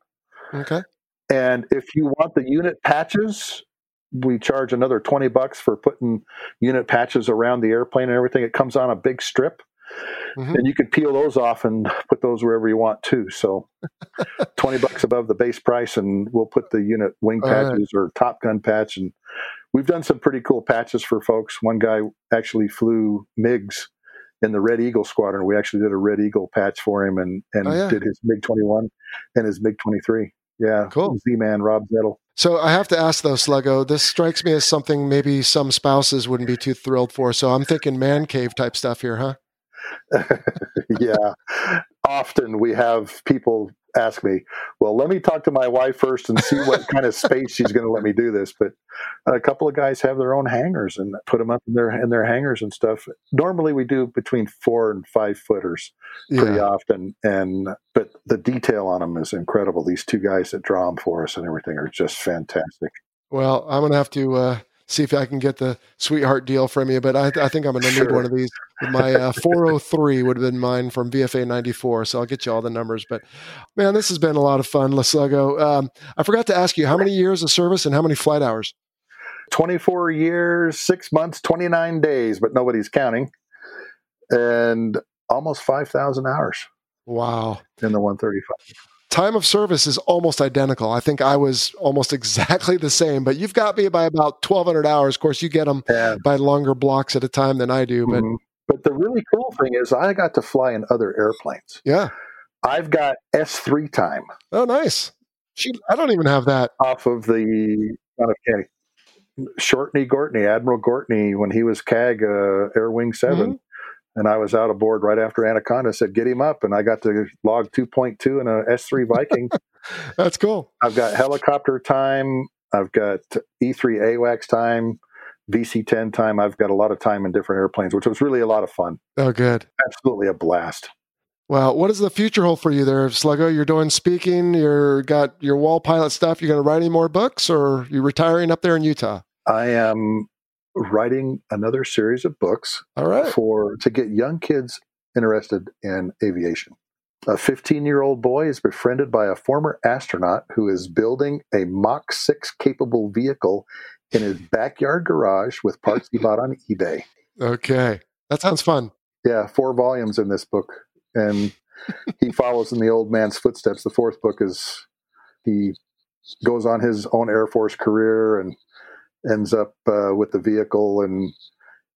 Okay. And if you want the unit patches, we charge another $20 for putting unit patches around the airplane and everything. It comes on a big strip, and you can peel those off and put those wherever you want too. So $20 above the base price, and we'll put the unit wing patches or Top Gun patch. And we've done some pretty cool patches for folks. One guy actually flew MiGs in the Red Eagle squadron. We actually did a Red Eagle patch for him and did his MiG-21 and his MiG-23. Yeah. Cool. Z-Man, Rob Zettel. So I have to ask, though, Sluggo, this strikes me as something maybe some spouses wouldn't be too thrilled for. So I'm thinking man cave type stuff here, huh? Yeah. Often we have people ask me, well, let me talk to my wife first and see what kind of space she's going to let me do this. But a couple of guys have their own hangars and put them up in their hangars and stuff. Normally we do between 4 and 5 footers pretty often. But the detail on them is incredible. These two guys that draw them for us and everything are just fantastic. Well, I'm going to have to see if I can get the sweetheart deal from you, but I think I'm going to need one of these. My 403 would have been mine from VFA 94, so I'll get you all the numbers. But, man, this has been a lot of fun, Sluggo. I forgot to ask you, how many years of service and how many flight hours? 24 years, 6 months, 29 days, but nobody's counting, and almost 5,000 hours. Wow. In the 135. Time of service is almost identical. I think I was almost exactly the same, but you've got me by about 1,200 hours. Of course, you get them by longer blocks at a time than I do. But but the really cool thing is I got to fly in other airplanes. Yeah. I've got S3 time. Oh, nice. I don't even have that. Off of the Shortney Gortney, Admiral Gortney, when he was CAG Air Wing 7. And I was out aboard right after Anaconda, said, get him up. And I got to log 2.2 in an S3 Viking. That's cool. I've got helicopter time I've got E3 AWACS time, VC-10 time. I've got a lot of time in different airplanes, which was really a lot of fun. Oh, good. Absolutely a blast. Wow. What does the future hold for you there, Sluggo? You're doing speaking, you've got your Wall Pilot stuff. You're going to write any more books, or you're retiring up there in Utah? I am writing another series of books to get young kids interested in aviation. A 15-year-old boy is befriended by a former astronaut who is building a Mach 6 capable vehicle in his backyard garage with parts he bought on eBay. Okay. That sounds fun. Yeah. 4 volumes in this book. And he follows in the old man's footsteps. The 4th book is he goes on his own Air Force career and ends up with the vehicle. And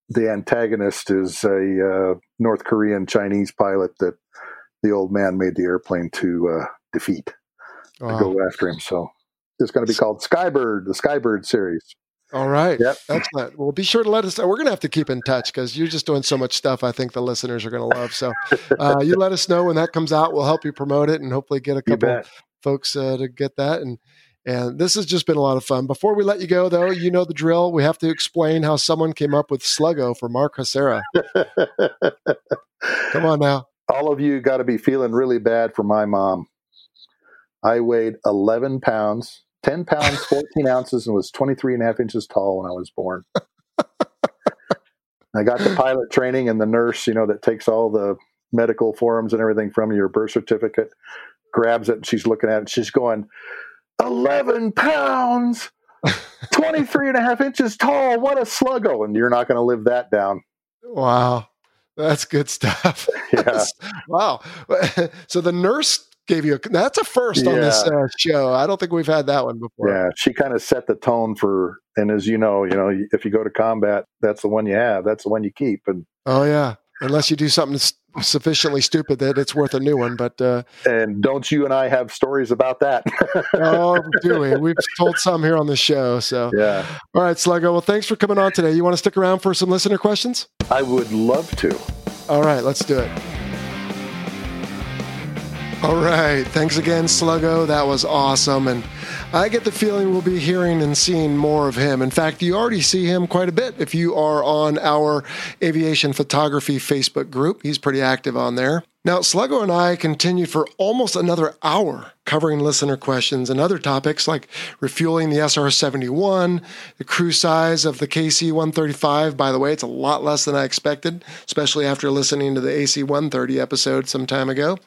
the antagonist is a North Korean Chinese pilot that the old man made the airplane to defeat, to go after him. So it's going to be called Skybird, the Skybird series. All right. Yep. Excellent. Well, be sure to let us know. We're going to have to keep in touch because you're just doing so much stuff I think the listeners are going to love. So you let us know when that comes out. We'll help you promote it and hopefully get a couple folks to get that. And this has just been a lot of fun. Before we let you go, though, you know the drill. We have to explain how someone came up with Sluggo for Mark Hasara. Come on now. All of you got to be feeling really bad for my mom. I weighed 11 pounds, 10 pounds, 14 ounces, and was 23 and a half inches tall when I was born. I got the pilot training, and the nurse, that takes all the medical forms and everything from your birth certificate, grabs it, and she's looking at it. And she's going, 11 pounds, 23 and a half inches tall. What a Sluggo. And you're not going to live that down. Wow. That's good stuff. Yeah. Wow. So the nurse gave you that's a first on this show. I don't think we've had that one before. Yeah. She kind of set the tone and as you know, if you go to combat, that's the one you have, that's the one you keep. And oh yeah. Unless you do something sufficiently stupid that it's worth a new one. But, and don't you and I have stories about that? Oh, do we? We've told some here on the show. So, yeah. All right, Sluggo. Well, thanks for coming on today. You want to stick around for some listener questions? I would love to. All right, let's do it. All right. Thanks again, Sluggo. That was awesome. And I get the feeling we'll be hearing and seeing more of him. In fact, you already see him quite a bit if you are on our aviation photography Facebook group. He's pretty active on there. Now, Sluggo and I continued for almost another hour covering listener questions and other topics like refueling the SR-71, the crew size of the KC-135. By the way, it's a lot less than I expected, especially after listening to the AC-130 episode some time ago.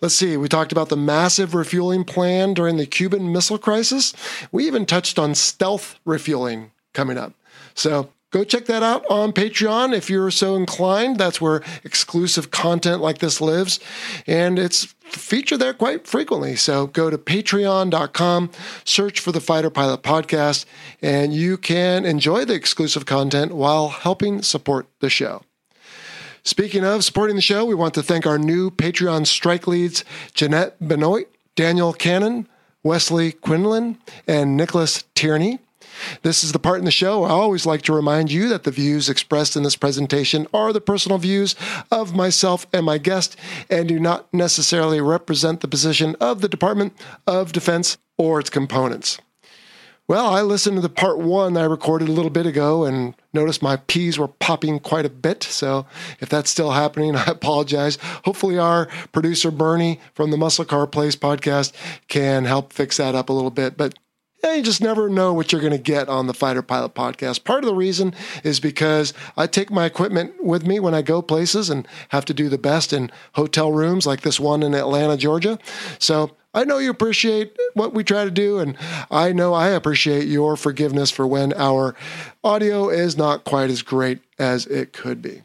Let's see, we talked about the massive refueling plan during the Cuban Missile Crisis. We even touched on stealth refueling coming up. So go check that out on Patreon if you're so inclined. That's where exclusive content like this lives, and it's featured there quite frequently. So go to patreon.com, search for the Fighter Pilot Podcast, and you can enjoy the exclusive content while helping support the show. Speaking of supporting the show, we want to thank our new Patreon strike leads, Jeanette Benoit, Daniel Cannon, Wesley Quinlan, and Nicholas Tierney. This is the part in the show I always like to remind you that the views expressed in this presentation are the personal views of myself and my guest and do not necessarily represent the position of the Department of Defense or its components. Well, I listened to the part 1 I recorded a little bit ago and noticed my P's were popping quite a bit. So if that's still happening, I apologize. Hopefully our producer, Bernie, from the Muscle Car Place podcast can help fix that up a little bit. But you just never know what you're going to get on the Fighter Pilot Podcast. Part of the reason is because I take my equipment with me when I go places and have to do the best in hotel rooms like this one in Atlanta, Georgia. So I know you appreciate what we try to do, and I know I appreciate your forgiveness for when our audio is not quite as great as it could be.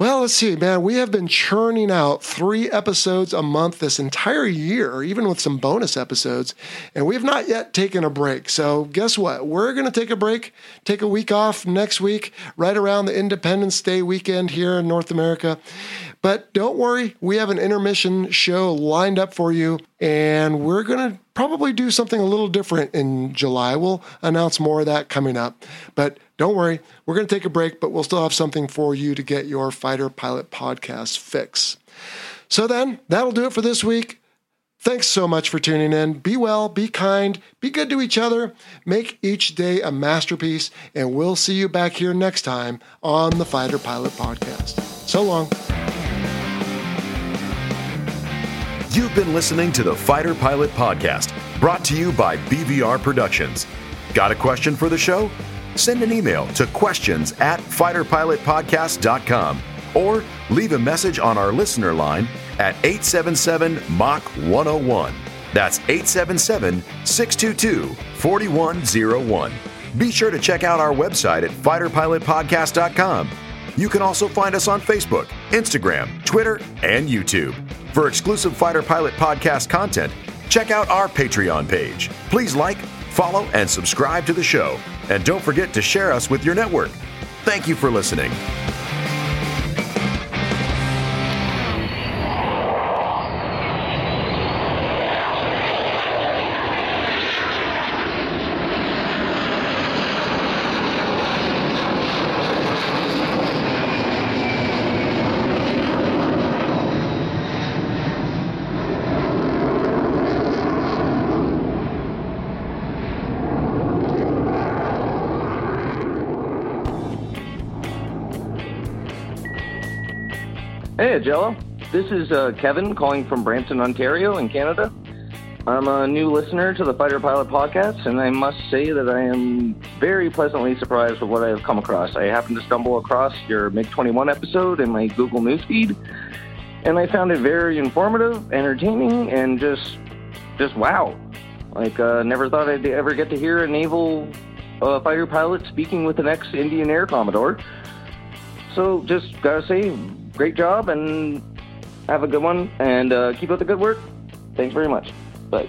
Well, let's see, man, we have been churning out 3 episodes a month this entire year, even with some bonus episodes, and we have not yet taken a break. So guess what? We're going to take a break, take a week off next week, right around the Independence Day weekend here in North America. But don't worry, we have an intermission show lined up for you, and we're going to probably do something a little different in July. We'll announce more of that coming up. But don't worry, we're going to take a break, but we'll still have something for you to get your Fighter Pilot Podcast fix. So then, that'll do it for this week. Thanks so much for tuning in. Be well, be kind, be good to each other. Make each day a masterpiece, and we'll see you back here next time on the Fighter Pilot Podcast. So long. You've been listening to the Fighter Pilot Podcast, brought to you by BVR Productions. Got a question for the show? Send an email to questions@fighterpilotpodcast.com or leave a message on our listener line at 877-MACH-101. That's 877-622-4101. Be sure to check out our website at fighterpilotpodcast.com. You can also find us on Facebook, Instagram, Twitter, and YouTube. For exclusive Fighter Pilot Podcast content, check out our Patreon page. Please like, follow, and subscribe to the show. And don't forget to share us with your network. Thank you for listening. Hey, Aiello. This is Kevin calling from Brampton, Ontario in Canada. I'm a new listener to the Fighter Pilot Podcast, and I must say that I am very pleasantly surprised with what I have come across. I happened to stumble across your MiG-21 episode in my Google newsfeed, and I found it very informative, entertaining, and just wow. Like, never thought I'd ever get to hear a naval fighter pilot speaking with an ex-Indian Air Commodore. So just gotta say, great job, and have a good one, and keep up the good work. Thanks very much. Bye.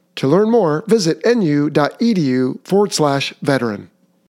To learn more, visit nu.edu/veteran.